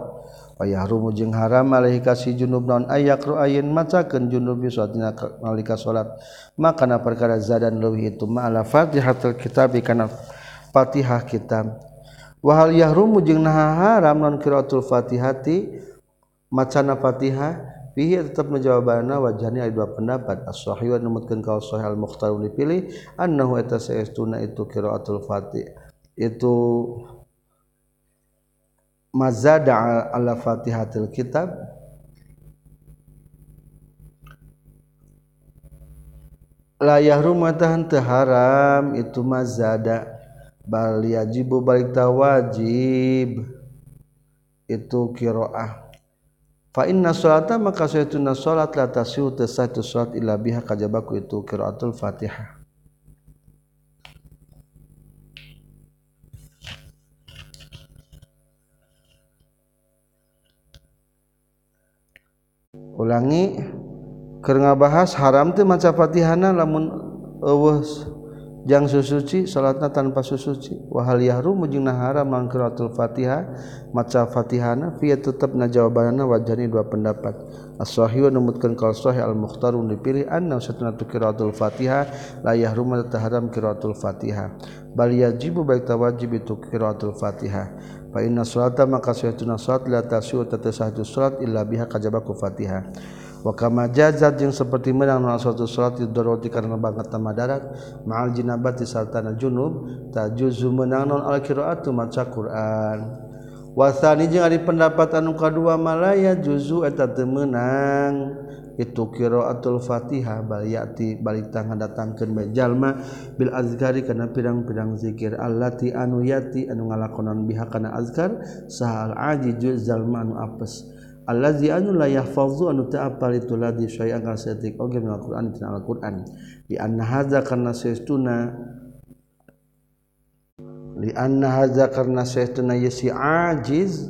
wa yahrumu jeung haram alika si junub naon ayaqru ayin macakeun junub bi sholatina alika salat maka na perkara zadan leuwih itu ma'ala fatihatul kitab kana Fatihah kitab wa hal yahrumu jeung haram naon qira'atul fatihati macana Fatihah fihi tetap menjawabana wajahni ada dua pendapat as-sahih wa numutkeun kaul sahih al-mukhtar dipilih annahu eta saestuna itu qiraatul fatih itu mazada ala fatihatil kitab la yahrum matahan taharam itu mazada bal yajibu balik tawajib itu qiraah fa inna salata maka saytuna salat la tasiu tasatu salat illa biha kajabaku itu qiraatul Fatihah. Ulangi keur ngabahas haram teh maca Fatihahna lamun eueuh jang susuci salatna tanpa susuci wa hal yahrum jeung haram mangqiraatul Fatihah maca Fatihahna fiya tetepna jawabanna wajani dua pendapat as-sahih numutkeun kaul sahih al-mukhtar dipilih anna satuna qiraatul Fatihah la yahrum taharam qiraatul Fatihah bal yajibu baik tawajib itu qiraatul Fatihah fa inna salata maka saytuna salat la tasiu tatasahatu salat illa biha kajabaku Fatihah wa kama jazat jeung saperti menang naon suatu salat darurati karena banget tamadarat ma'al jinabati sartana junub tajuzu menang naon al-qiraatu maca Quran wa tsani jeung ari pendapat anu kadua malaya juzu eta teu meunang itu qiraatul Fatihah bal yati balik tangan datangkeun bae jalma bil azkari kana pirang-pirang zikir allati anu yati anu ngalakonan biha kana azkar sahal ajiju jalma anu apes allazi anu la yahfazu anu ta'apal itu ladzi syai'an kasetik oge min al-Qur'an min al-Qur'an li anna hadza karna saistuna li anna hadza karna saistuna yasi ajiz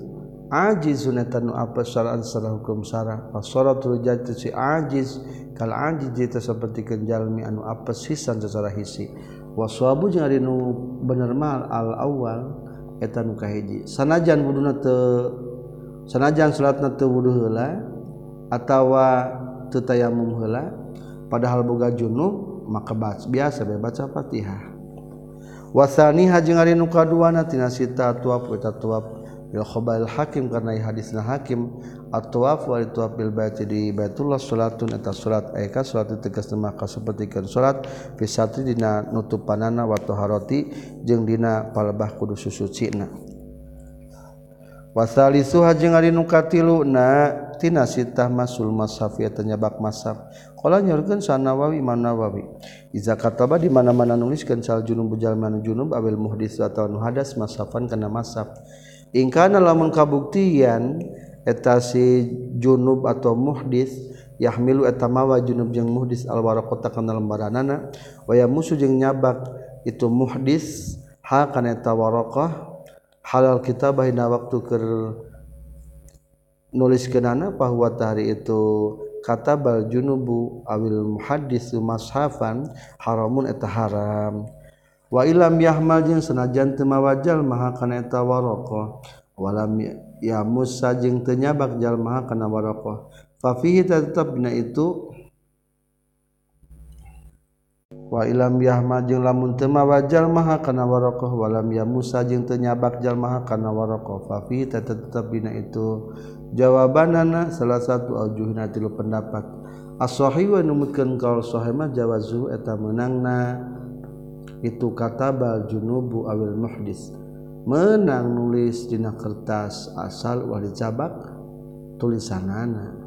ajizun tanu apa syar'an secara hukum syara fasaratul jati si ajiz kal ajiz itu seperti kenjalmi anu apa sisan secara hisi waswabu jeung ari nu bener mal al awal eta nu kahiji sanajan wuduna teu sanajan salatna teu wudu heula atawa teu tayamum heula padahal boga junub maka biasa bae baca Fatihah wa tsaniha jeung ari nu kaduana tina sita tuaf eta tuaf bil khabaril hakim kana hadisna hakim at-tuaf wa tuaf bil bait di Baitullah salatun eta salat aya ka salat tegas maka sapertikeun salat fi satri dina nutupanana wa taharati jeung dina palebah kudu susucina wasalisu hajeng ari nu katilu na tina sitah masul mashafi eta nyabak mashaf qala nyorkeun Sanawawi Imam Nawawi iza kataba di mana-mana nuliskeun sal junub jalma nu junub awil muhdits atawa nu hadas mashafan kana mashaf ingkana lamun kabuktian eta si junub atau muhdits yahmilu eta mawa junub jeung muhdits alwaraqata kana lembaranana wa yamusu jeung nyabak itu muhdits ha kana eta waraqah halal kitabah dina waktu keur nuliskeunana bahwa tahari itu katabal junubu awil muhaddisu mashafan haramun eta haram wa ilam yahmal jeung sanajan teu mawa jalma kana eta waraqah walam yamus jeung teu nyabak jalma kana waraqah fa fihi tetepna itu wa ilam yahma jeung lamun teu mawa jalma kana waraqah walam yamusa jeung teu nyabak jalma kana waraqah fa fi tetep dina itu jawabanana salah satu aujuhna tilu pendapat as-sahih wa numutkeun qaul sahih mah jawazu eta meunangna itu katabal junubu awil muhdis menang nulis dina kertas asal wali cabak tulisanana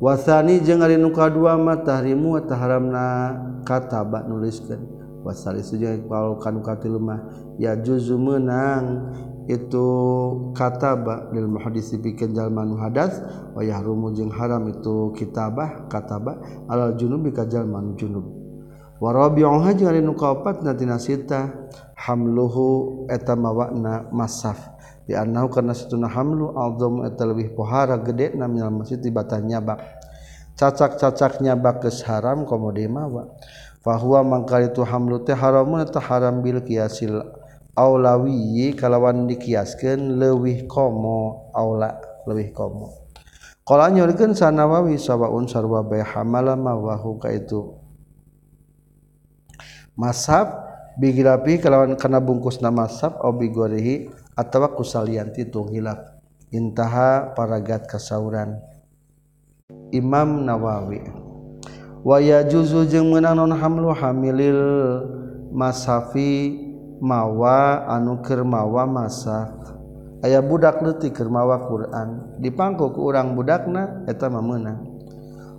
wasani jeung ari nu kadua mah tahrimu taharamna kataba nuliskeun wasali jeung kalau kanu katilu mah ya juzu meunang itu kataba lil muhaddisi pikeun jalma nu hadas wa yahrumu jeung haram itu kitabah kataba alal junub ka jalma nu junub wa rabi'uha jeung ari nu kaopatna tina sita hamluhu eta mawana masaf di anau karena setuna hamlu azam eta leuwih pohara gede na minal masjid tibatan nyabak cacak-cacak nyabak geus haram komode mawa fa huwa mangkal itu hamlu teh haramun eta haram bil qiyasil aulawi kalawan dikiaskeun leuwih komo aula leuwih komo qala nyorkeun sanawawi sawaun sarwa bay hamala mawahu kaitu masaf bigilapi kalawan kana bungkusna masaf au bigorihi atawa kusalian titu hilaf intaha paragat kasauran Imam Nawawi wa yajuzu jeung meunang non hamlu hamilil masafi mawa anu keur mawa masaf aya budak leutik keur mawa Quran dipangku ku urang budakna eta mah meunang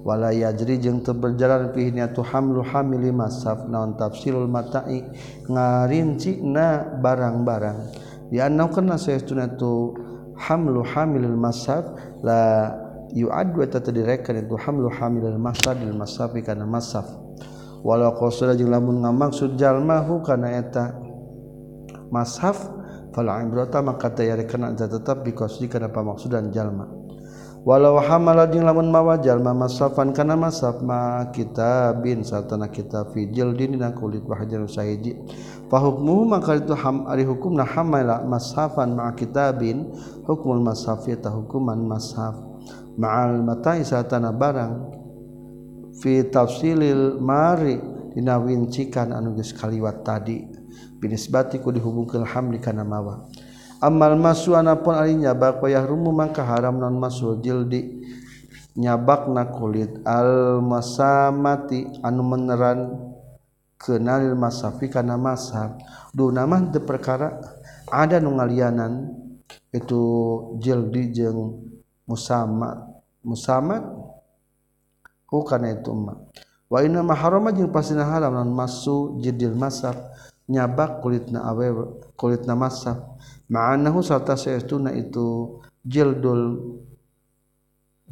wala yajri jeung teu berjalan pihnya tu hamlu hamili masaf naon tafsilul mata'i ngarincina barang-barang ya anna kana saytuna tu hamlu hamilil masaf la yu'ad wa tatadirakkan tu hamlu hamilil masaf dil masafi kana masaf wala qasura jeung lamun ngamaksud jalmahu kana eta masaf fal ibrata maka tayari kana tetap dikosdi kana pamaksudan jalma walau hamala jeung lamun mawa jalma masafan kana masaf ma kitabin satana kitab fi jildin dina kulit wahjarun sahiji fahukmuhu maka itu ham, ari hukumna hamala mashafan ma'a kitabin hukmul mashafi ta hukuman mashaf ma'al mata'i satana barang fi tafsilil mari dina wincikan anu geus kaliwat tadi binisbati ku dihubungkeun hamli kana mawa amal masu anapun ari nyabak wa yahrumu maka haram non masul jildi nyabakna kulit al masamati anu meneran kenalil masafi kana masaf duna mah teu perkara ada nu ngalianan itu jildi jeung musamat musamat ku kana itu mah wa inna maharama jeung pasina haram lan masu jildil masaf nyabak kulitna awewe kulitna masaf ma'anahu sarta saestuna itu jildul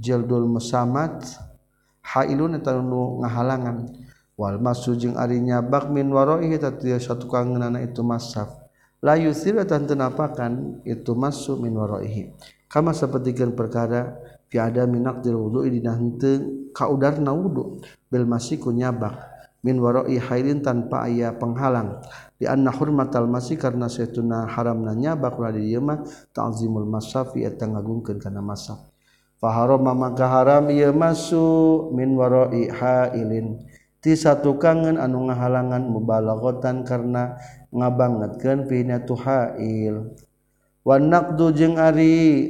jildul musamat hailun eta nu ngahalangan wal masu jeung ari nyabak min waraihi tatiya satukangeunana itu masaf la yusir tan tenapakan itu masu min waraihi kama sapertikeun perkara fi ada minak dil wudu dina henteu kaudarna wudu bil masiku nyabak min warai hailin tanpa aya penghalang di anna hurmatal masih karna setuna haramna nyabak la dieu mah ta'zimul masafi eta ngagungkeun kana masaf fa harama maka haram ieu masu min warai hailin ti satukangan anu ngahalangan mubalaghatan karena ngabangetkeun pina tu hail wan naqdu jeung ari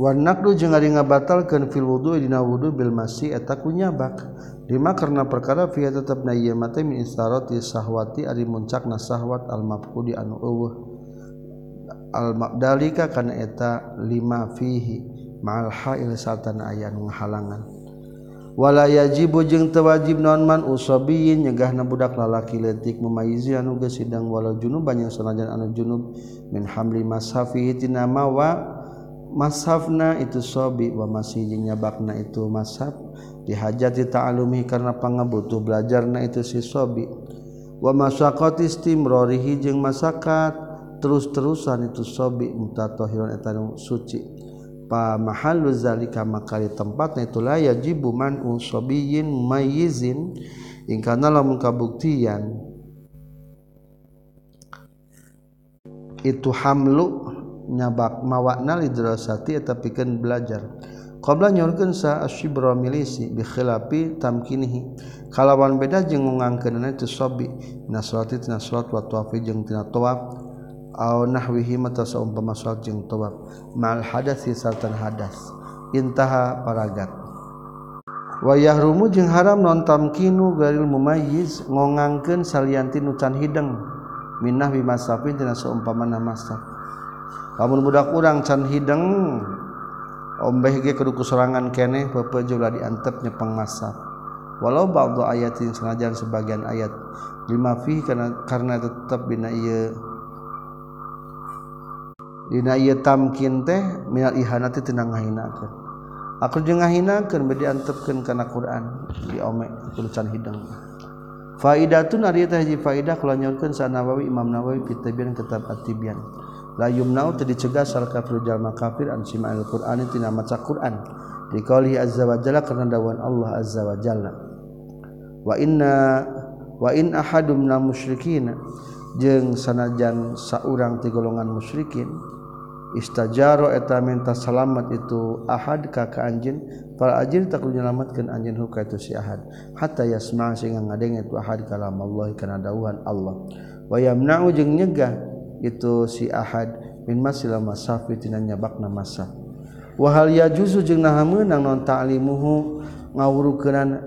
wan naqdu jeung ari ngabatalkeun fil wudu dina wudu bil masi eta kunyabak lima karena perkara fi tetepna ieu mate min istarati sahwati ari muncakna sahwat al mafqudi anu eueuh al maqdalika kana eta lima fihi ma'al hail satan aya anu ngahalangan wala yajibu jeung teu wajib naon man usabiyin nyegahna budak lalaki leutik mumayyizi anu geus sidang walau junub banyak sanajan anu junub min hamli mashafi tina mawa mashafna itu sobi wa masih jeung nyabakna itu mashaf dihajati ta'alumi karena pangabutuh belajarna itu si sobi wa masaqati istimrarihi jeung masakat terus-terusan itu sobi mutatahiran eta suci pa mahallu zalika maka di tempatna itulah yajibu man'u sabiyin mayyizin in kana lamun kabuktian itu hamlu nyabak mawakna lidrasati eta pikeun belajar qabla nyorkeun sa asyibra milisi bi khilafi tamkinihi kalawan beda jeung ngungangkeunna teu sobi nasolati tina salat wa tawafi jeung tina tawaf au nahwihi mata saumpama salat jeung tawaf ma'al hadatsi sartan hadas intaha paragat wa yahrumu jeung haram non tamkinu garil mumayyiz ngongangkeun salian ti nu can hideng minah bimasafin tina saumpamana masaf lamun budak urang can hideng ombeh ge kudu kusorangan keneh peupeujeuh lah diantep nyepeng masaf walau ba'du ayatin sanajan sebagian ayat lima fi karena karena tetep dina ieu dina ieu tamkin teh minal ihanati tina ngahinakeun aku jeung ngahinakeun bade antepkeun kana Quran diome tulisan hidang faidatun ari teh hiji faidah kula nyaurkeun sa Nawawi Imam Nawawi At-Tibyan kitab At-Tibyan la yumnau teu dicegah sarta perjal makafir an sima'il Qur'an tina maca Qur'an dikauli azza wa jalla kana dawuhan Allah azza wa jalla wa inna wa in ahadum minal musyrikin jeung sanajan saurang ti golongan musyrikin istajaro eta minta salamat itu ahad ka ka anjeun para ajin tak nyelametkeun anjeun hukaitu si ahad hatta yasma sehingga ngadeng itu ahad kalam Allah kana dawuhan Allah wa yamna'u jeung nyegah itu si ahad min masil masafi tina nyabakna masaf wa hal yajuzu jeung naha meunang non ta'limuhu ngawurukeunan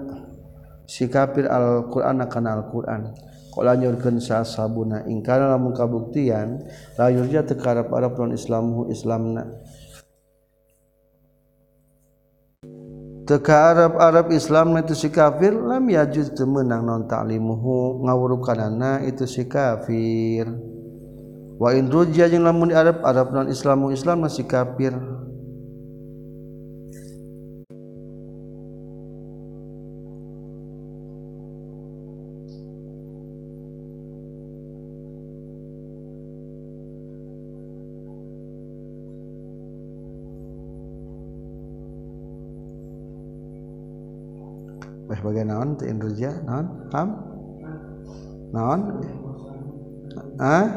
si kafir al-Qur'ana kana al-Qur'an qala nyurkeun sa sabuna ingkana lamun kabuktian la yurja teu karep arep non islamu islamna teu karep arep islamna itu si kafir lam yajuz teu meunang non ta'limuhu ngawurukanana itu si kafir wa in rujja jeung lamun arep arep non islamu islamna si kafir bagian naon teu inruja naon paham naon ah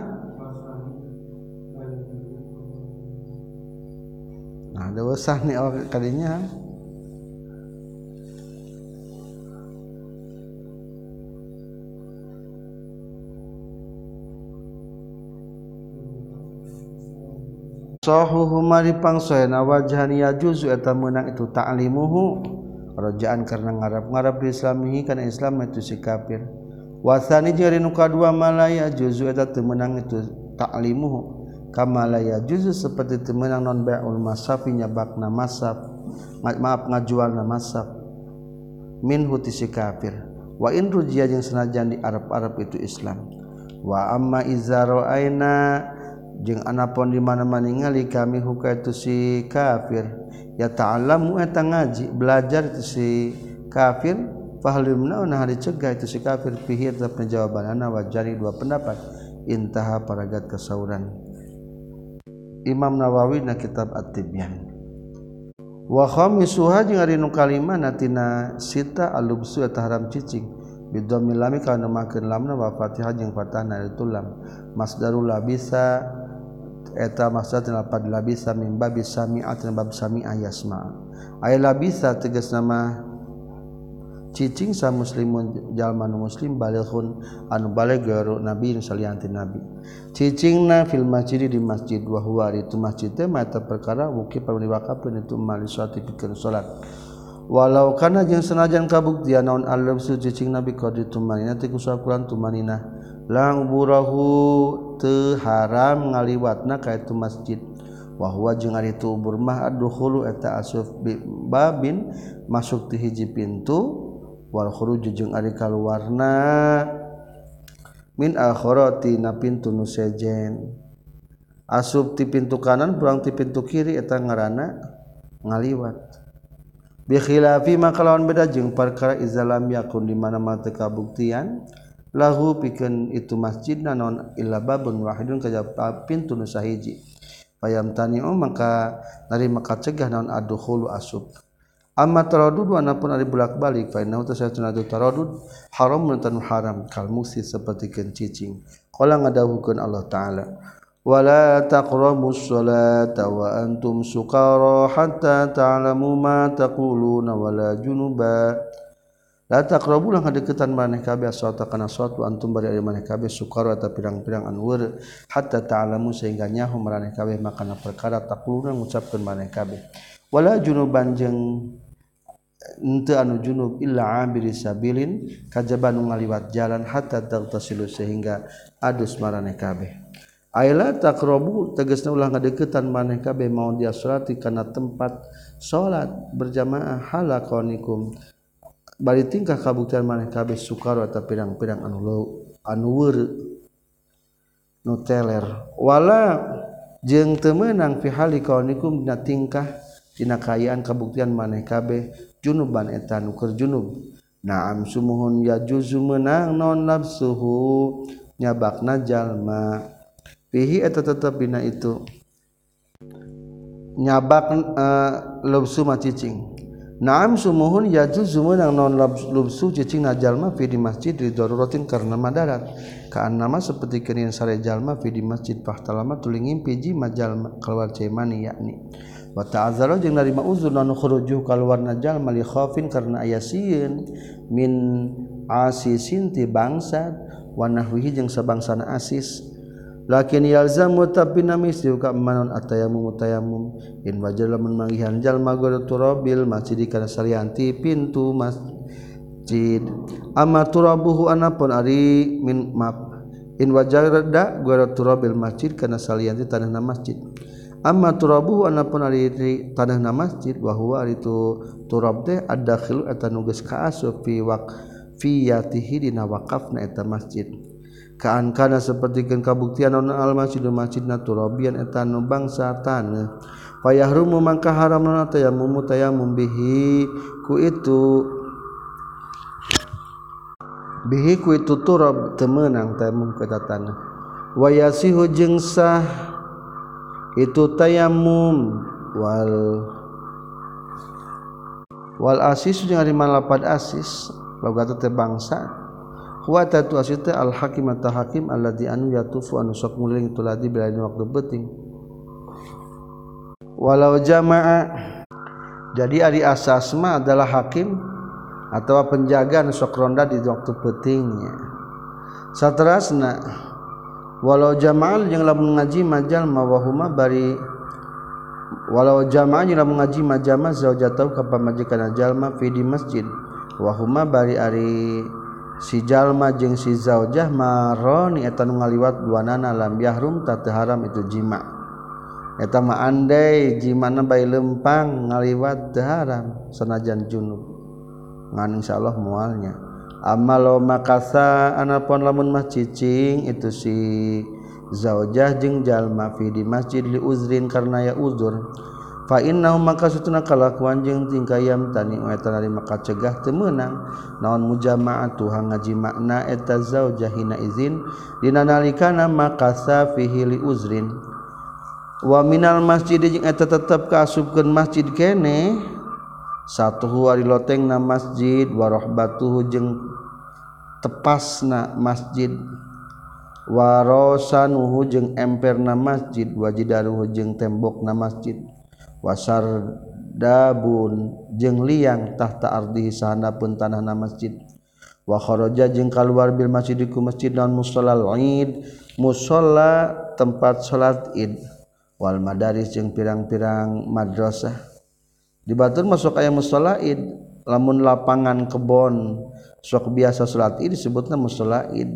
nah ada usah nih awak kadinya sahuhu mari pangsoena wajhani yajuzu eta meunang itu ta'limuhu rajaan karena ngarap-ngarap islamihi kana Islam itu si kafir wasani jeung nu kadua malaya juzu eta teu meunang itu ta'limuhu kama la yajuzu seperti teu meunang non bai'ul masafi nyabakna masaf maaf ngajualna masaf minhu ti si kafir wa in rujia jeung sanajan di arab-arab itu Islam wa amma iza ra'aina jeung anapun di mana-mana ningali kami hukaitu si kafir ya ta'allamu eta ngaji belajar itu si kafir fahalimna nah dicegah itu si kafir pihir tetap jawabanana wajari dua pendapat intaha paragat kasauran Imam Nawawi na kitab At-Tibyan wa khamisuha jeung ari nu kalima natina sita alubsu eta haram cicing bidomil lam kana makeun lamna wa fatihah jeung fatahna itu lam masdarul labisa eta maksud lapad labisa min bab sami'at min bab sami'a yasma ay labisa tegas nama cicing sa muslimun jalma muslim balighun anu baligh nabi sallallahu alaihi nabi cicingna fil masjid di masjid wa huwa itu masjid teh mata perkara wukif pamriwakapeun itu malisati pikeun salat walau kana jeung sanajan kabuktian naon alabsu cicing nabi qadi tumanina teh kusakuran tumanina lang burahu teu haram ngaliwatna ka itu masjid wa huwa jeung ari tu ubur mah adkhulu eta asuf babin masuk ti hiji pintu wal khuruj jeung ari kaluarna min akhirati na pintu nu sejen asuf ti pintu kanan burang ti pintu kiri eta ngaranna ngaliwat bi khilafi makalawan beda jeung perkara izalam yakun di mana-mana teu kabuktian lahu pikeun itu masjidna non illa babun wahidun kajaba pintu nu sahiji fayamtani'u maka nari maka cegah non adkhulu asub amma taradud wa anapun ari bolak-balik fa inna tasaytuna taradud haram lan haram kal musi sapertikeun cicing qala ngadawuhkeun Allah taala wala taqrabus salata wa antum sukara hatta ta'lamu ma taquluna wala junuba la taqrabu lan deketan maneh kabeh salat kana salat antum bari maneh kabeh sukara ta pirang-pirang anwur hatta ta'lamu sehingga nyaho maneh kabeh makana perkara taquluna ngucapkeun maneh kabeh wala junuban jeung ente anu junub illa abiri sabilin kajaban ngaliwat jalan hatta taqtasilu sehingga adus maneh kabeh Aila taqrabu tegasna ulah ngadeukeutan maneh kabeh maun dia salati kana tempat salat berjamaah halakonikum bari tingkah kabuktian maneh kabeh sukara eta pirang-pirang anu anu weur nu teler wala jeung teu meunang fi halikonikum dina tingkah dina kayaan kabuktian maneh kabeh junuban eta nu keur junub naam sumuhun ya juzu meunang non nafsuhu nyabakna jalma Pihi eta tetap bina itu nyabak uh, lubsu ma cicing. Naam sumuhun yajuz sumunang non lubsu cicing najalma fi di masjid di daruratin karena madarat. Kaan nama seperti kenian sare jalma fi di masjid pahtalama tuli ngimpi jima jalma keluar cemani yakni. Wa ta'azzaru jeung narima uzur non khuruju kaluarna jalma li khafin karena aya sieun min asisin ti bangsa wa nahwihi jeung sabangsana asis. Lakin yalzamu tabina misdiuka manon atayamum utayamum in wajalamun manggihan jalma goda turabil masjid kana sarianti pintu masjid amma turabuhu anapun ari min map in wajarada goda turabil masjid kana sarianti tanahna masjid amma turabuhu anapun ari tanahna masjid wa huwa aritu turab teh adakhilu atanugas kaasuf fi waqfiyatihi dina waqafna eta masjid Kaan kana sapertikeun kabuktian naon al-masjidul masjidna turabian eta nu bangsa taneuh payahrumu mangka haramna tayammum tayammum bihi ku itu bihi ku itu turab teu meunang tayammum ka taneuh wa yasihu jeung sah itu tayammum wal wal asis jeung ari malapad asis logat teh bangsa Wa tatu asita al-hakim at-hakim alladhi anu yatufu anu sok nguling tuladi bila ini waktu beuting. Walau jama'a jadi ari asasma adalah hakim atau penjaga anu sok ronda di waktu beutingnya. Saterasna walau jama'al jeung lamun ngaji majal mawahuma bari walau jama'an jeung lamun ngaji majama zaujatau ka pamajikan jalma fi di masjid wahuma bari ari Si jalma jeung si zaujah maroni eta nu ngaliwat duanana lam yahrum ta teu haram itu jima. Eta mah andai jimana bae lempang ngaliwat teu haram sanajan junub. Ngan insyaallah moalnya. Amma law makasa anapun lamun mah cicing itu si zaujah jeung jalma fi di masjid li uzrin karena ya uzur. Fa innahu makasutuna kalakuan jeung tingkah yamtani eta ari makacegah teu meunang naon mujama'atu ngaji makna eta zaujah hina izin dina nalikana makasa fihi li uzrin wa minal masjid jeung eta tetep kaasupkeun masjid kene satuhu ari lotengna masjid wa rahbatuhu jeung tepasna masjid wa rosanuhu jeung emperna masjid wa jidaruhu jeung tembokna masjid wasar dabun jeung liang tahta ardihi sahana pun tanahna masjid wa kharaja jeung kaluar bil masjid ku masjid dan musallal id musalla tempat salat id wal madaris jeung pirang-pirang madrasah di batur masuk aya musalla id lamun lapangan kebon sok biasa salat id disebutna musalla id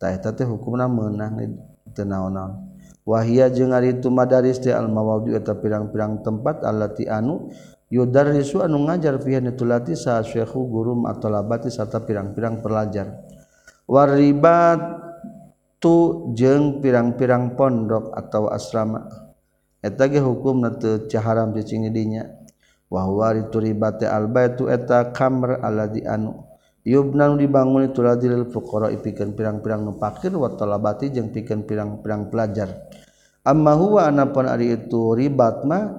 tah eta teh hukumna meunang teu naon-naon Wahia jeung ari tu madaris teh al-mawadhi' eta pirang-pirang tempat allati anu yudarrisu anu ngajar fiha natulati sa syekhu guru matalabati serta pirang-pirang pelajar. Waribat tu jeung pirang-pirang pondok atau asrama. Eta ge hukumna teu haram cicing di dinya. Wa huwa ribat al-baitu eta kamr allati anu Yubna dibangun itu ladil fuqara pikeun pirang-pirang nu fakir wa talabati jeung pikeun pirang-pirang pelajar. Amma huwa anapun ari itu ribat ma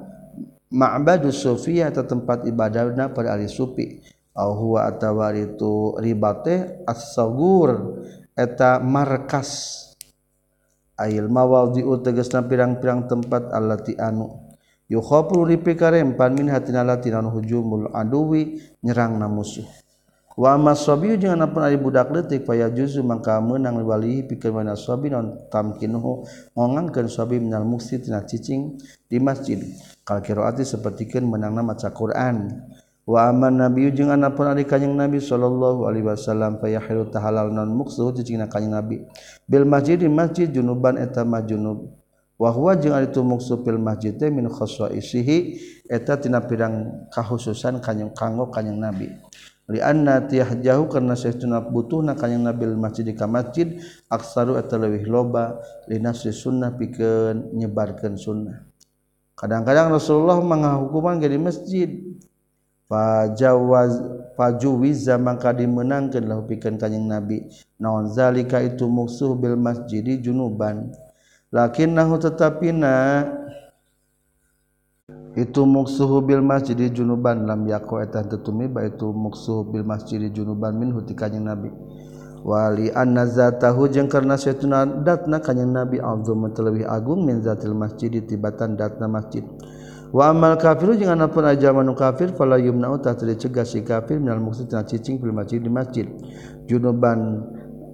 ma'badu sufiyah atau tempat ibadahna pada ari sufi. Au huwa atawa itu ribate as-sagur eta markas Ail mawadhi'u tegasna pirang-pirang tempat allati anu yukhafu ripikarempan min hatina latina hujumul aduwi nyerangna musuh. Wa masabiyu jeung anapun ari budak leutik faya juzu mangka meunang liwalihi pikeun mana sabi non tamkinuhu ngongangkeun sabi minal muksi tina cicing di masjid kal qiraati sapertikeun meunangna maca Quran. Wa aman nabiyyu jeung anapun ari kanjing Nabi sallallahu alaihi wasallam fayahilu tahalal non muksuh cicingna kanjing Nabi bil masjid di masjid junuban eta majunub wa huwa jeung ari tu muksuh fil masjid teh min khassaisihi eta tina pirang kahususan kanjing kanggo kanjing Nabi li anna tihjahu karna saestuna butuhna kanjing Nabi masjid di ka masjid aksaru eta leuwih loba linasri sunnah pikeun nyebarkeun sunnah. Kadang-kadang Rasulullah manghukuman ge di masjid fajawaz fajuwiza maka dimenangkeun lahu pikeun kanjing Nabi naon zalika itu muksuh bil masjidi junuban lakinnahu tatapina itu muksuh bil masjidi junuban lam yaqo eta tetumi ba itu muksuh bil masjidi junuban minhu ti kanjing Nabi wali anna zatahu jeung karna satuna datna kanjing Nabi azum teleuwih agung min zatil masjidi tibatan datna masjid. Wa amal kafiru jeung anapun ajaman kafir fala yumna'u tatri cegah si kafir minal muksid tina cicing fil masjid di masjid junuban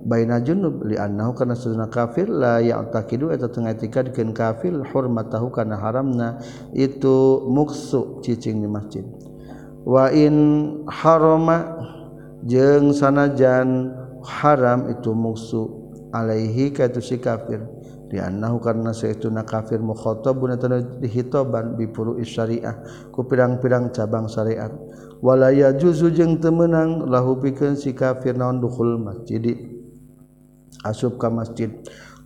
baina junub li annahu kana sunna kafir la ya'taqidu eta teu ngaitikadkeun kafir hurmatahu kana haramna itu muksu cicing di masjid. Wa in harama jeung sanajan haram itu muksu alaihi ka itu si kafir diannahu karna saituna kafir mukhatabun atana dihitoban bipuru syariah ku pirang-pirang cabang syariat wala yajuzu jeung teu meunang lahu pikeun si kafir naon dukhul masjid asub ka masjid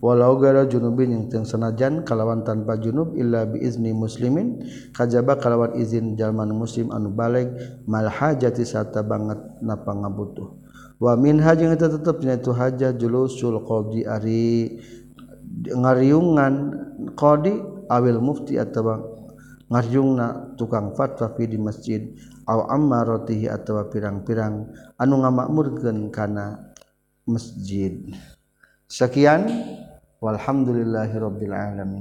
walau gara junubin yang teu sanajan kalawan tanpa junub illa bi izni muslimin kajaba kalawan izin jalman muslim anu balig mal hajati sarta banget na pangabutuh wa min hajin eta tetepna itu hajah julusul qadi ari ngariungan qadi awil mufti atawa ngariungna tukang fatwa di masjid aw ammaratihi atawa pirang-pirang anu ngamakmurkeun kana masjid. Sekian walhamdulillahirabbil alamin.